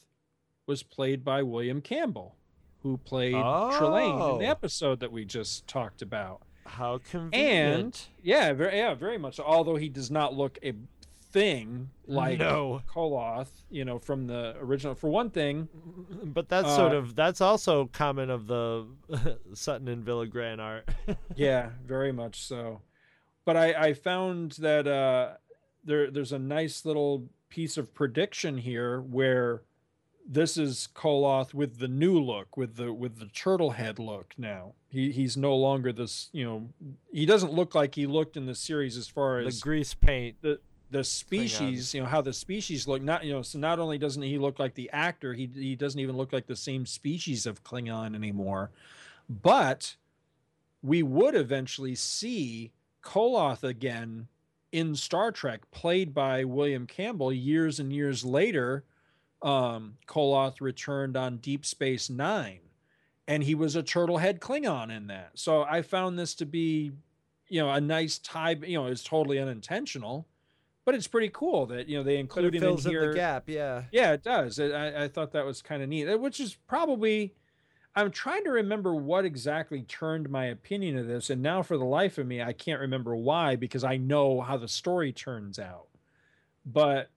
was played by William Campbell, who played Trelane in the episode that we just talked about. How convenient. And, very much so. Although he does not look a thing like Koloth, you know, from the original, for one thing. But that's that's also common of the Sutton and Villagran art. Yeah, very much so. But I found that there's a nice little piece of prediction here where this is Koloth with the new look, with the turtle head look now. He's no longer this, you know, he doesn't look like he looked in the series as far as the grease paint, the species, you know, how the species look. Not, you know, so not only doesn't he look like the actor, he doesn't even look like the same species of Klingon anymore. But we would eventually see Koloth again in Star Trek, played by William Campbell years and years later. Koloth returned on Deep Space Nine, and he was a turtle head Klingon in that. So I found this to be, you know, a nice tie. You know, it's totally unintentional, but it's pretty cool that, you know, they include him in here. The gap, yeah. Yeah, it does. I thought that was kind of neat, which is probably, I'm trying to remember what exactly turned my opinion of this. And now for the life of me, I can't remember why, because I know how the story turns out. But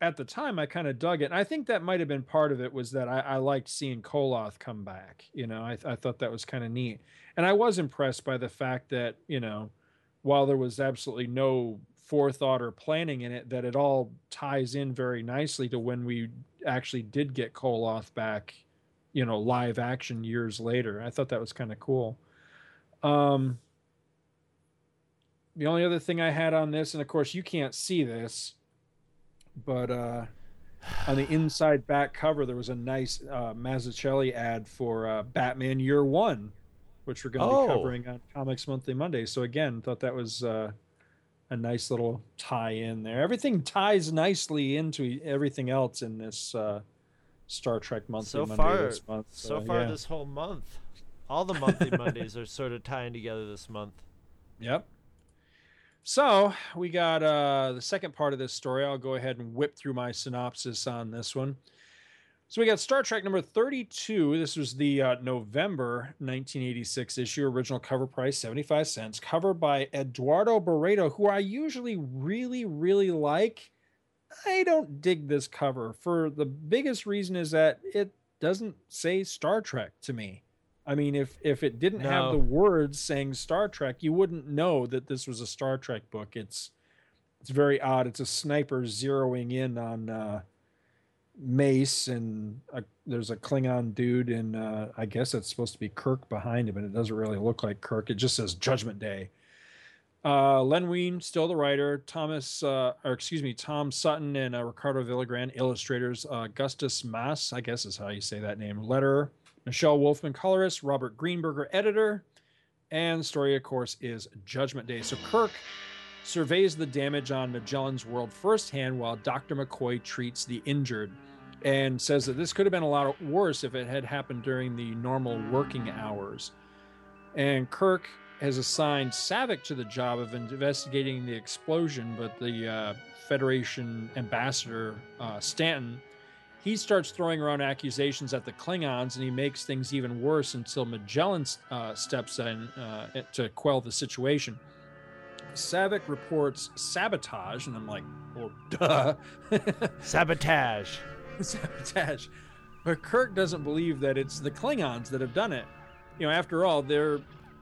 at the time, I kind of dug it. And I think that might have been part of it, was that I liked seeing Koloth come back. You know, I thought that was kind of neat. And I was impressed by the fact that, you know, while there was absolutely no forethought or planning in it, that it all ties in very nicely to when we actually did get Koloth back, you know, live action years later. I thought that was kind of cool. The only other thing I had on this, and of course you can't see this, but on the inside back cover, there was a nice Mazzucchelli ad for Batman Year One, which we're going to be covering on Comics Monthly Monday. So again, thought that was a nice little tie in there. Everything ties nicely into everything else in this Star Trek Monthly Monday this month. So far, this whole month, all the Monthly Mondays are sort of tying together this month. Yep. So we got the second part of this story. I'll go ahead and whip through my synopsis on this one. So we got Star Trek number 32. This was the November 1986 issue. Original cover price, 75 cents. Cover by Eduardo Barreto, who I usually really, really like. I don't dig this cover. For the biggest reason is that it doesn't say Star Trek to me. I mean, if it didn't have the words saying Star Trek, you wouldn't know that this was a Star Trek book. It's very odd. It's a sniper zeroing in on Mace, and there's a Klingon dude, and I guess it's supposed to be Kirk behind him, and it doesn't really look like Kirk. It just says Judgment Day. Len Wein, still the writer. Tom Sutton and Ricardo Villagran, illustrators. Augustus Mas, I guess is how you say that name, letterer. Michelle Wolfman, colorist. Robert Greenberger, editor. And the story, of course, is Judgment Day. So Kirk surveys the damage on Magellan's world firsthand, while Dr. McCoy treats the injured and says that this could have been a lot worse if it had happened during the normal working hours. And Kirk has assigned Savick to the job of investigating the explosion, but the Federation ambassador, Stanton, he starts throwing around accusations at the Klingons, and he makes things even worse until Magellan steps in to quell the situation. Savick reports sabotage, and I'm like, well, duh. Sabotage. But Kirk doesn't believe that it's the Klingons that have done it. You know, after all,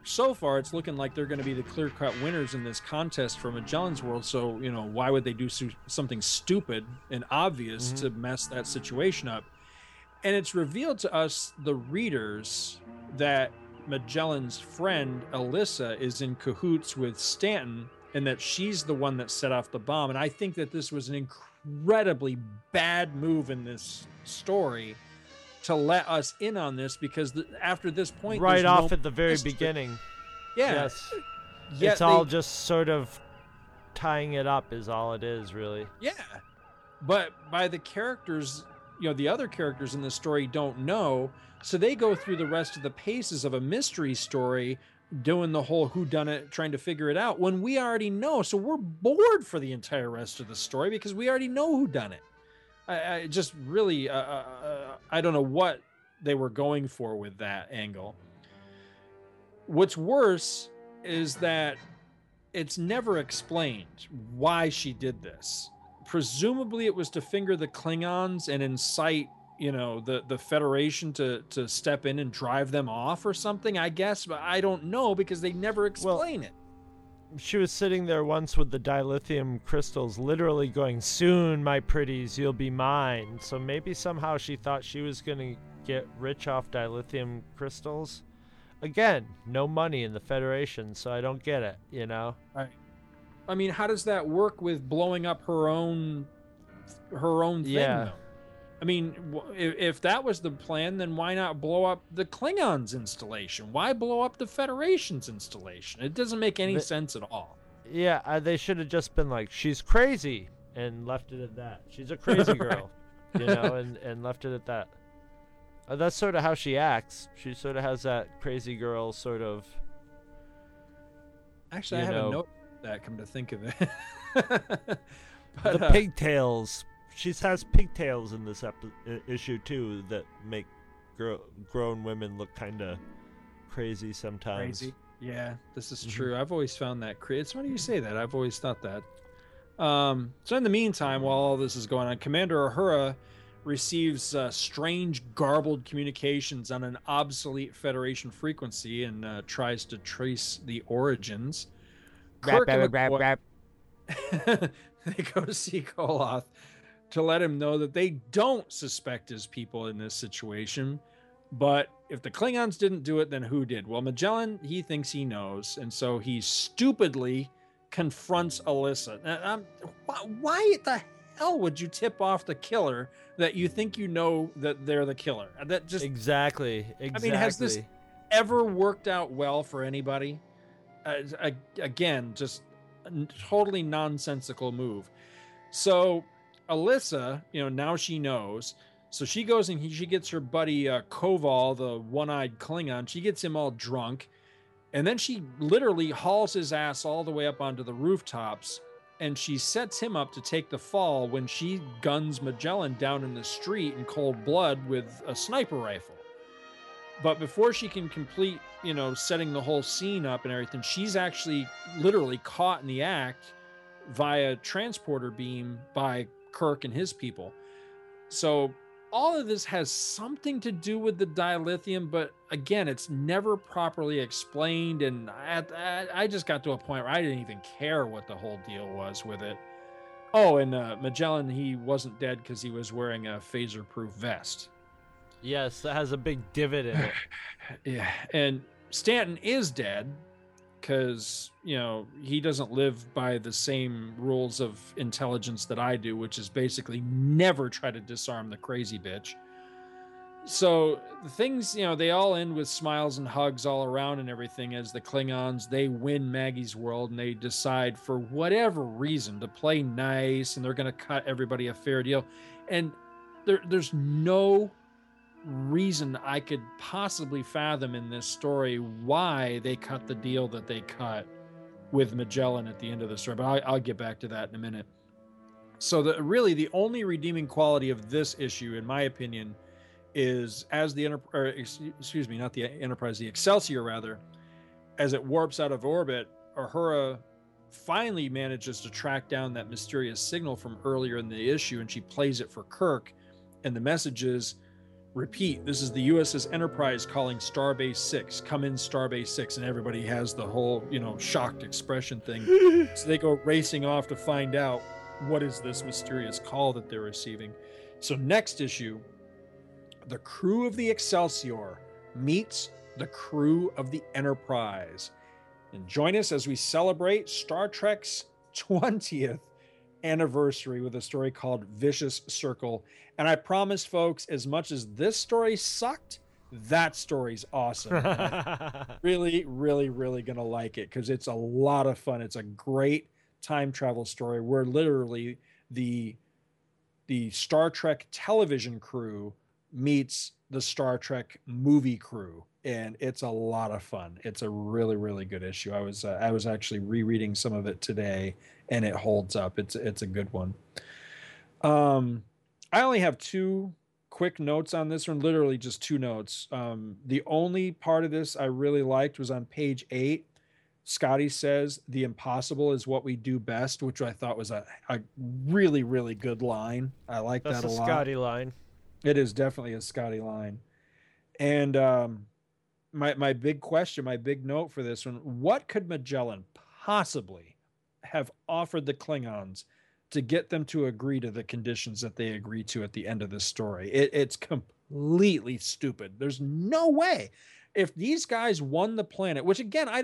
so far it's looking like they're going to be the clear-cut winners in this contest for Magellan's world, so, you know, why would they do something stupid and obvious to mess that situation up? And it's revealed to us, the readers, that Magellan's friend, Alyssa, is in cahoots with Stanton, and that she's the one that set off the bomb. And I think that this was an incredibly bad move in this story, to let us in on this, because after this point, right off at the very beginning, yes, it's all just sort of tying it up is all it is, really. Yeah, but by the characters you know, the other characters in the story don't know. So they go through the rest of the paces of a mystery story, doing the whole whodunit, trying to figure it out when we already know. So we're bored for the entire rest of the story because we already know whodunit. I just really, I don't know what they were going for with that angle. What's worse is that it's never explained why she did this. Presumably it was to finger the Klingons and incite, you know, the Federation to step in and drive them off or something, I guess. But I don't know because they never explain it. She was sitting there once with the dilithium crystals, literally going, "Soon, my pretties, you'll be mine." So maybe somehow she thought she was going to get rich off dilithium crystals. Again, no money in the Federation, so I don't get it, you know? Right. I mean, how does that work with blowing up her own thing, though? I mean, if that was the plan, then why not blow up the Klingons' installation? Why blow up the Federation's installation? It doesn't make any sense at all. Yeah, they should have just been like, she's crazy, and left it at that. She's a crazy girl, you know, and left it at that. That's sort of how she acts. She sort of has that crazy girl sort of... Actually, I haven't noticed that, come to think of it. But, the pigtails... She has pigtails in this issue, too, that make grown women look kind of crazy sometimes. Crazy? Yeah, this is true. I've always found that crazy. It's funny you say that. I've always thought that. So in the meantime, while all this is going on, Commander Uhura receives strange, garbled communications on an obsolete Federation frequency and tries to trace the origins. They go to see Koloth to let him know that they don't suspect his people in this situation. But if the Klingons didn't do it, then who did? Well, Magellan, he thinks he knows. And so he stupidly confronts Alyssa. Why the hell would you tip off the killer that you think you know that they're the killer? That just Exactly. I mean, has this ever worked out well for anybody? Again, just a totally nonsensical move. So... Alyssa, you know, now she knows. So she goes and she gets her buddy Koval, the one-eyed Klingon. She gets him all drunk. And then she literally hauls his ass all the way up onto the rooftops. And she sets him up to take the fall when she guns Magellan down in the street in cold blood with a sniper rifle. But before she can complete, you know, setting the whole scene up and everything, she's actually literally caught in the act via transporter beam by Kirk and his people. So all of this has something to do with the dilithium, but again, it's never properly explained. And I just got to a point where I didn't even care what the whole deal was with it. Oh, and Magellan, he wasn't dead because he was wearing a phaser-proof vest. Yes, that has a big divot in it. Yeah, and Stanton is dead because, you know, he doesn't live by the same rules of intelligence that I do, which is basically never try to disarm the crazy bitch. So the things, you know, they all end with smiles and hugs all around and everything as the Klingons, they win Maggie's world and they decide for whatever reason to play nice and they're going to cut everybody a fair deal. And there's no reason I could possibly fathom in this story why they cut the deal that they cut with Magellan at the end of the story, but I'll get back to that in a minute. So really the only redeeming quality of this issue, in my opinion, is as the Excelsior rather, as it warps out of orbit, Uhura finally manages to track down that mysterious signal from earlier in the issue, and she plays it for Kirk, and the message is, "Repeat, this is the USS Enterprise calling Starbase 6. Come in, Starbase 6. And everybody has the whole, you know, shocked expression thing. So they go racing off to find out what is this mysterious call that they're receiving. So next issue, the crew of the Excelsior meets the crew of the Enterprise. And join us as we celebrate Star Trek's 20th anniversary with a story called Vicious Circle. And I promise, folks, as much as this story sucked, that story's awesome. Really, really, really gonna like it because it's a lot of fun. It's a great time travel story where literally the the Star Trek television crew meets the Star Trek movie crew, and it's a lot of fun. It's a really, really good issue. I was actually rereading some of it today, and it holds up. It's a good one. I only have two quick notes on this one, literally just two notes. The only part of this I really liked was on page 8. Scotty says, "The impossible is what we do best," which I thought was a really, really good line. I like that a lot. That's a Scotty line. It is definitely a Scotty line. And my big question, my big note for this one, what could Magellan possibly have offered the Klingons to get them to agree to the conditions that they agree to at the end of this story? It's completely stupid. There's no way. If these guys won the planet, which again, I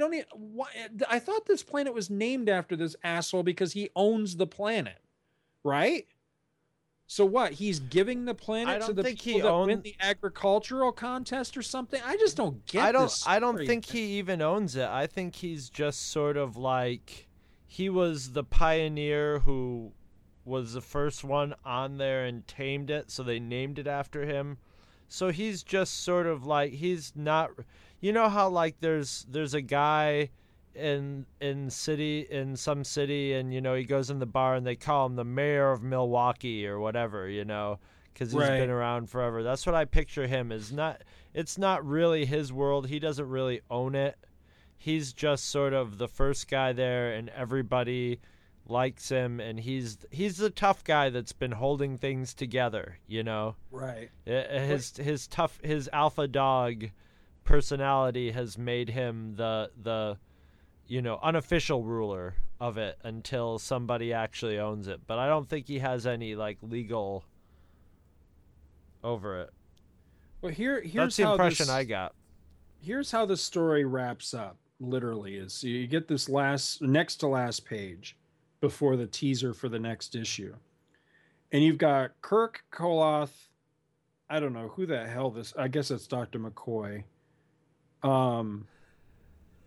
thought this planet was named after this asshole because he owns the planet, right? So what? He's giving the planet to the people that win the agricultural contest or something? I just don't get this. I don't think he even owns it. I think he's just sort of like, he was the pioneer who was the first one on there and tamed it, so they named it after him. So he's just sort of like, he's not, you know how like there's a guy in some city and, you know, he goes in the bar and they call him the mayor of Milwaukee or whatever, you know, because he's been around forever. That's what I picture him is. Not, it's not really his world. He doesn't really own it. He's just sort of the first guy there and everybody likes him, and he's the tough guy that's been holding things together, you know. Right. His alpha dog personality has made him the you know, unofficial ruler of it until somebody actually owns it. But I don't think he has any like legal over it. Well, here's the impression I got. Here's how the story wraps up. Literally, is you get this next to last page before the teaser for the next issue. And you've got Kirk, Koloth, I don't know who the hell this, I guess it's Dr. McCoy.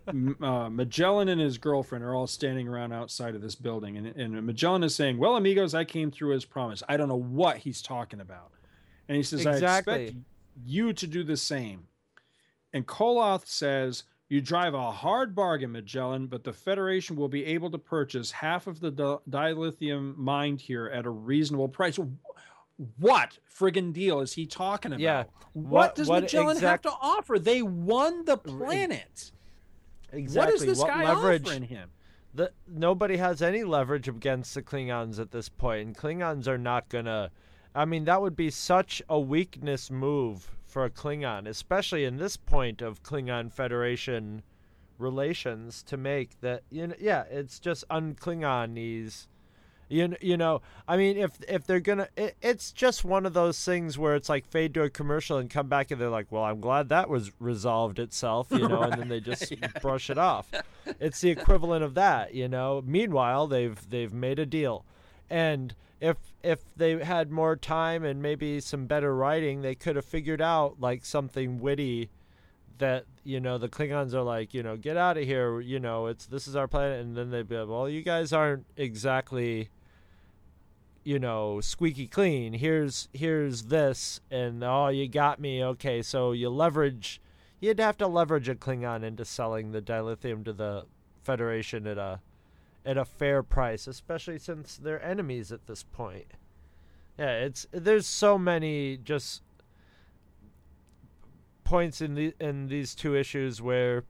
Magellan and his girlfriend are all standing around outside of this building. And Magellan is saying, "Well, amigos, I came through as promised." I don't know what he's talking about. And he says, exactly. "I expect you to do the same." And Koloth says, "You drive a hard bargain, Magellan, but the Federation will be able to purchase half of the dilithium mined here at a reasonable price." What friggin' deal is he talking about? Yeah. What does Magellan have to offer? They won the planet. Exactly. What is this guy offering him? Nobody has any leverage against the Klingons at this point, and Klingons are not going to... I mean, that would be such a weakness move for a Klingon, especially in this point of Klingon Federation relations, to make that, you know, yeah, it's just un-Klingon-ese. You know, I mean, if they're gonna, it's just one of those things where it's like fade to a commercial and come back and they're like, "Well, I'm glad that was resolved itself," you know, right. And then they just brush it off. It's the equivalent of that, you know. Meanwhile, they've made a deal, and if they had more time and maybe some better writing, they could have figured out like something witty that, you know, the Klingons are like, you know, "Get out of here, you know, this is our planet," and then they'd be like, "Well, you guys aren't exactly, you know, squeaky clean. Here's this," and, "Oh, you got me, okay." So you'd have to leverage a Klingon into selling the dilithium to the Federation at a fair price, especially since they're enemies at this point. Yeah, there's so many just points in these two issues where,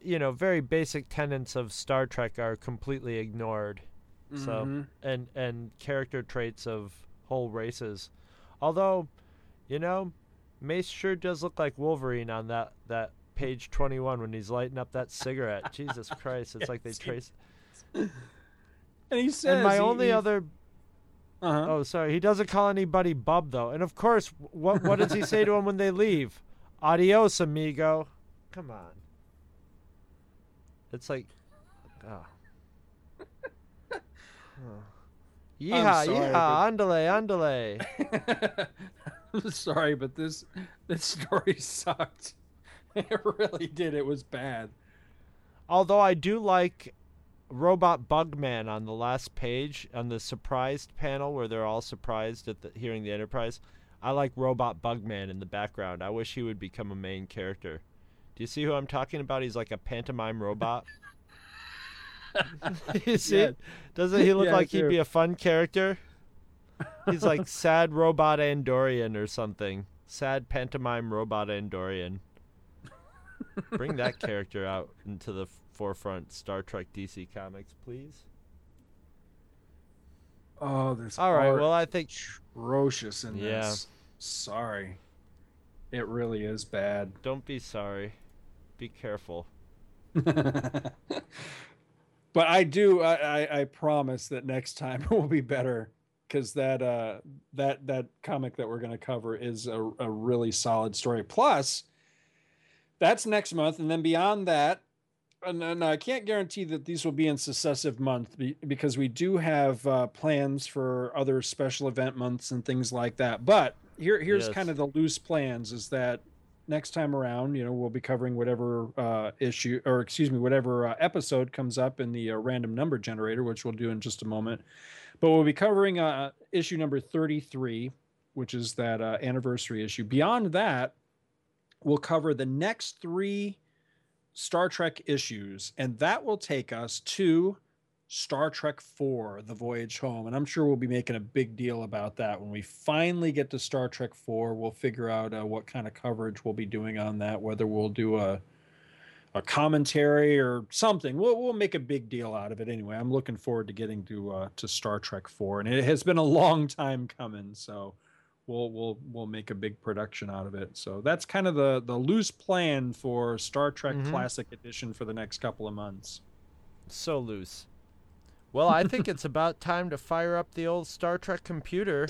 you know, very basic tenets of Star Trek are completely ignored. Mm-hmm. So and character traits of whole races. Although, you know, Mace sure does look like Wolverine on that page 21 when he's lighting up that cigarette. Jesus Christ, it's like they traced. And he says, and my only other uh-huh. Oh, sorry, he doesn't call anybody Bub though. And of course, what does he say to him when they leave? "Adios, amigo." Come on. It's like, oh. Yeehaw, yeehaw, andale, andale. I'm sorry, but this story sucked. It really did. It was bad. Although I do like robot Bugman on the last page on the surprised panel where they're all surprised at hearing the Enterprise. I like robot Bugman in the background. I wish he would become a main character. Do you see who I'm talking about? He's like a pantomime robot. You see? Yeah. Doesn't he look like he'd be a fun character? He's like sad robot Andorian or something. Sad pantomime robot Andorian. Bring that character out into the forefront, Star Trek DC Comics, please. Oh, there's all right. Well, I think atrocious in this. Sorry, it really is bad. Don't be sorry. Be careful. But I do. I promise that next time it will be better, because that comic that we're going to cover is a really solid story. Plus, that's next month, and then beyond that. And I can't guarantee that these will be in successive months because we do have plans for other special event months and things like that. But here's kind of the loose plans: is that next time around, we'll be covering whatever episode comes up in the random number generator, which we'll do in just a moment. But we'll be covering issue number 33, which is that anniversary issue. Beyond that, we'll cover the next three Star Trek issues, and that will take us to Star Trek IV, The Voyage Home. And I'm sure we'll be making a big deal about that. When we finally get to Star Trek IV, we'll figure out what kind of coverage we'll be doing on that, whether we'll do a commentary or something. We'll make a big deal out of it anyway. I'm looking forward to getting to Star Trek IV, and it has been a long time coming, so We'll make a big production out of it. So that's kind of the loose plan for Star Trek Classic Edition for the next couple of months. So loose. Well, I think it's about time to fire up the old Star Trek computer.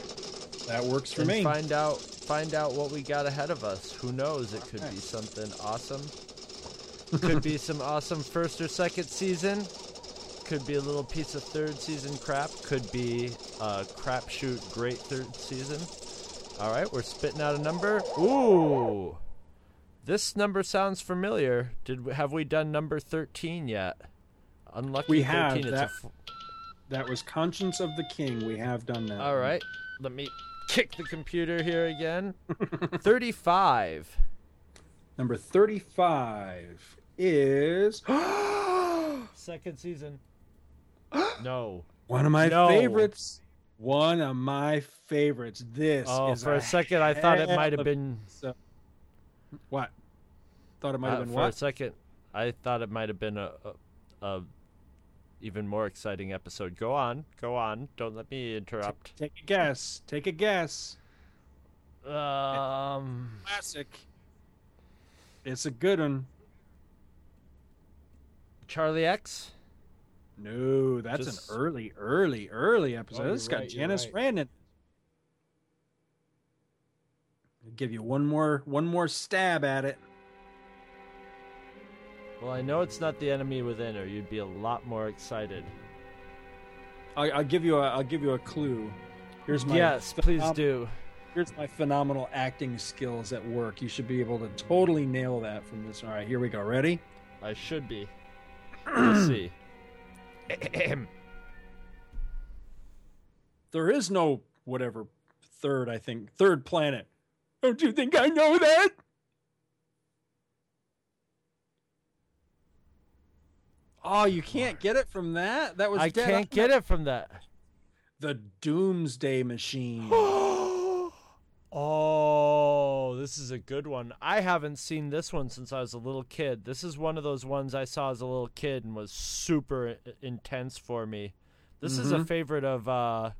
That works for me. Find out what we got ahead of us. Who knows? It could be something awesome. Could be some awesome first or second season. Could be a little piece of third season crap. Could be a crapshoot great third season. All right, we're spitting out a number. Ooh, this number sounds familiar. Have we done number 13 yet? Unlucky we 13. Have. That was Conscience of the King. We have done that. All right, let me kick the computer here again. 35. Number 35 is second season. No. One of my favorites. For a second, I thought it might have been... What? Thought it might have been what? For a second, I thought it might have been a even more exciting episode. Go on. Don't let me interrupt. Take a guess. It's classic. It's a good one. Charlie X? No, that's an early episode. Oh, it's got Janice Randon. I'll give you one more stab at it. Well, I know it's not The Enemy Within, or you'd be a lot more excited. I'll give you a clue. Here's my please do. Here's my phenomenal acting skills at work. You should be able to totally nail that from this. All right, here we go. Ready? I should be. We'll see. There is no whatever third planet. Don't you think I know that? Oh, you can't get it from that? That was can't get it from that. The Doomsday Machine. Oh, this is a good one. I haven't seen this one since I was a little kid. This is one of those ones I saw as a little kid and was super intense for me. This is a favorite of our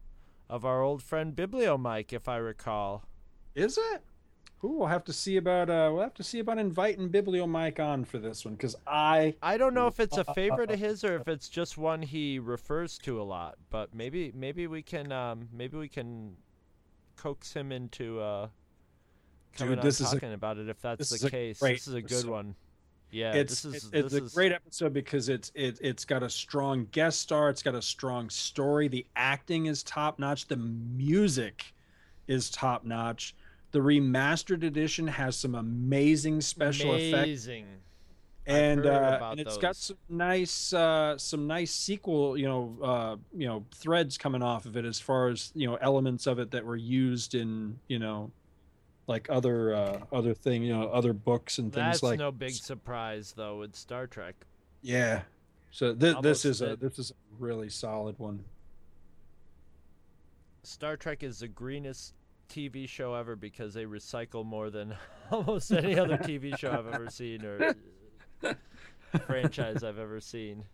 old friend Bibliomike, if I recall. Is it? Ooh, we'll have to see about inviting Bibliomike on for this one, because I don't know if it's a favorite of his or if it's just one he refers to a lot. But maybe we can coax him into coming talking about it if that's the case. This is a good one. Yeah, it's a great episode because it's got a strong guest star. It's got a strong story. The acting is top notch. The music is top notch. The remastered edition has some amazing special effects. And it's got some nice sequel, threads coming off of it as far as, elements of it that were used in, like other thing, other books and things like that. That's no big surprise though with Star Trek. Yeah. So this is a really solid one. Star Trek is the greenest TV show ever because they recycle more than almost any other TV show I've ever seen or franchise I've ever seen.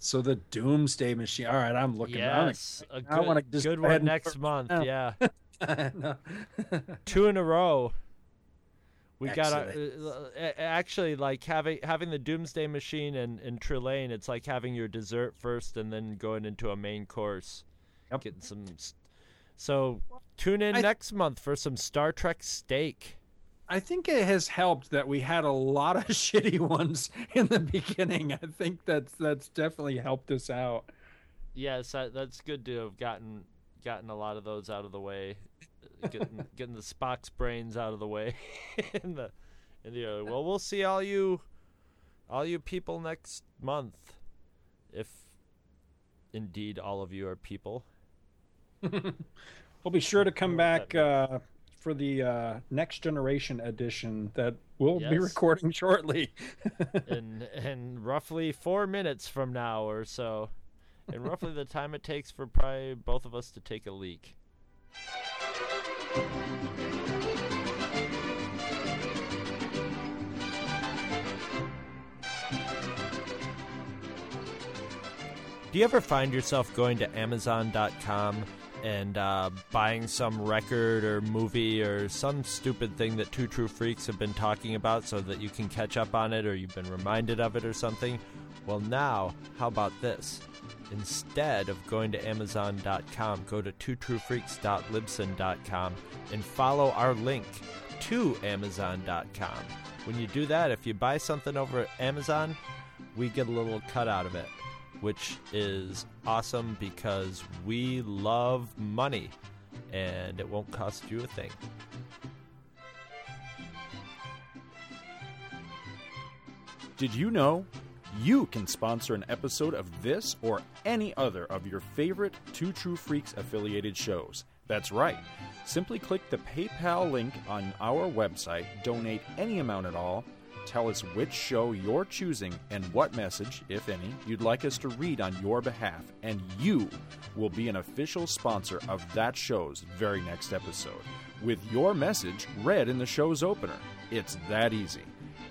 So the Doomsday Machine. All right, I'm looking. Yes, I want to just good one next month. Out. Yeah, two in a row. We Excellent. Got actually like having the Doomsday Machine and Trelane. It's like having your dessert first and then going into a main course. Yep. Getting some. So tune in next month for some Star Trek steak. I think it has helped that we had a lot of shitty ones in the beginning. I think that's definitely helped us out. Yes, that's good to have gotten a lot of those out of the way, getting the Spock's brains out of the way. Well, we'll see all you people next month, if indeed all of you are people. We'll be sure to come back. For the Next Generation edition that we'll be recording shortly. in roughly 4 minutes from now or so. And roughly the time it takes for probably both of us to take a leak. Do you ever find yourself going to Amazon.com and buying some record or movie or some stupid thing that Two True Freaks have been talking about so that you can catch up on it or you've been reminded of it or something? Well, now, how about this? Instead of going to Amazon.com, go to twotruefreaks.libsyn.com and follow our link to Amazon.com. When you do that, if you buy something over at Amazon, we get a little cut out of it, which is awesome because we love money, and it won't cost you a thing. Did you know you can sponsor an episode of this or any other of your favorite Two True Freaks affiliated shows? That's right. Simply click the PayPal link on our website, donate any amount at all, tell us which show you're choosing and what message, if any, you'd like us to read on your behalf, and you will be an official sponsor of that show's very next episode, with your message read in the show's opener. It's that easy,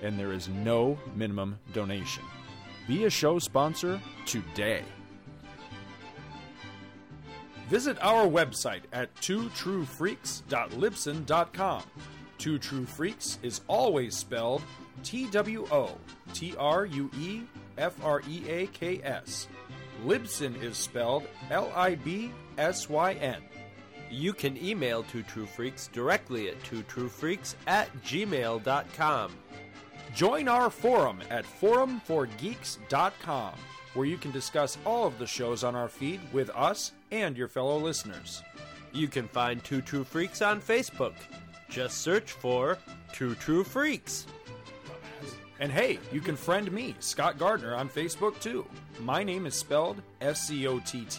and there is no minimum donation. Be a show sponsor today. Visit our website at twotruefreaks.libsyn.com. Two True Freaks is always spelled TWOTRUEFREAKS. Libsyn is spelled LIBSYN. You can email Two True Freaks directly at twotruefreaks@gmail.com. Join our forum at forumforgeeks.com, where you can discuss all of the shows on our feed with us and your fellow listeners. You can find Two True Freaks on Facebook. Just search for Two True Freaks. And hey, you can friend me, Scott Gardner, on Facebook too. My name is spelled SCOTTGARDNER.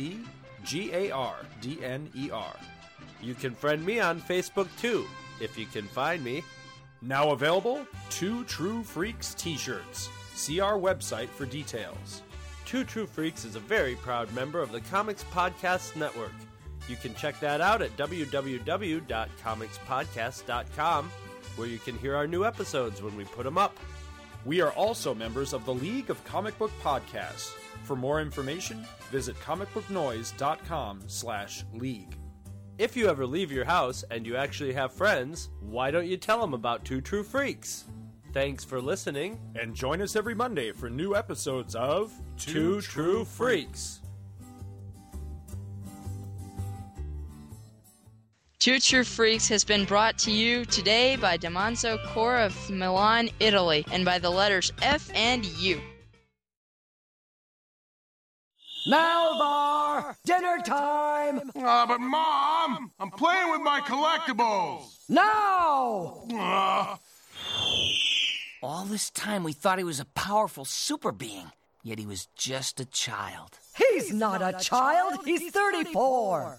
You can friend me on Facebook too, if you can find me. Now available, Two True Freaks t-shirts. See our website for details. Two True Freaks is a very proud member of the Comics Podcast Network. You can check that out at www.comicspodcast.com, where you can hear our new episodes when we put them up. We are also members of the League of Comic Book Podcasts. For more information, visit comicbooknoise.com/league. If you ever leave your house and you actually have friends, why don't you tell them about Two True Freaks? Thanks for listening, and join us every Monday for new episodes of Two True Freaks. Two True Freaks has been brought to you today by Domanzo Cora of Milan, Italy, and by the letters F and U. Malvar! Dinner time! But Mom, I'm playing with my collectibles! No! All this time we thought he was a powerful super being, yet he was just a child. He's not a child. He's 34.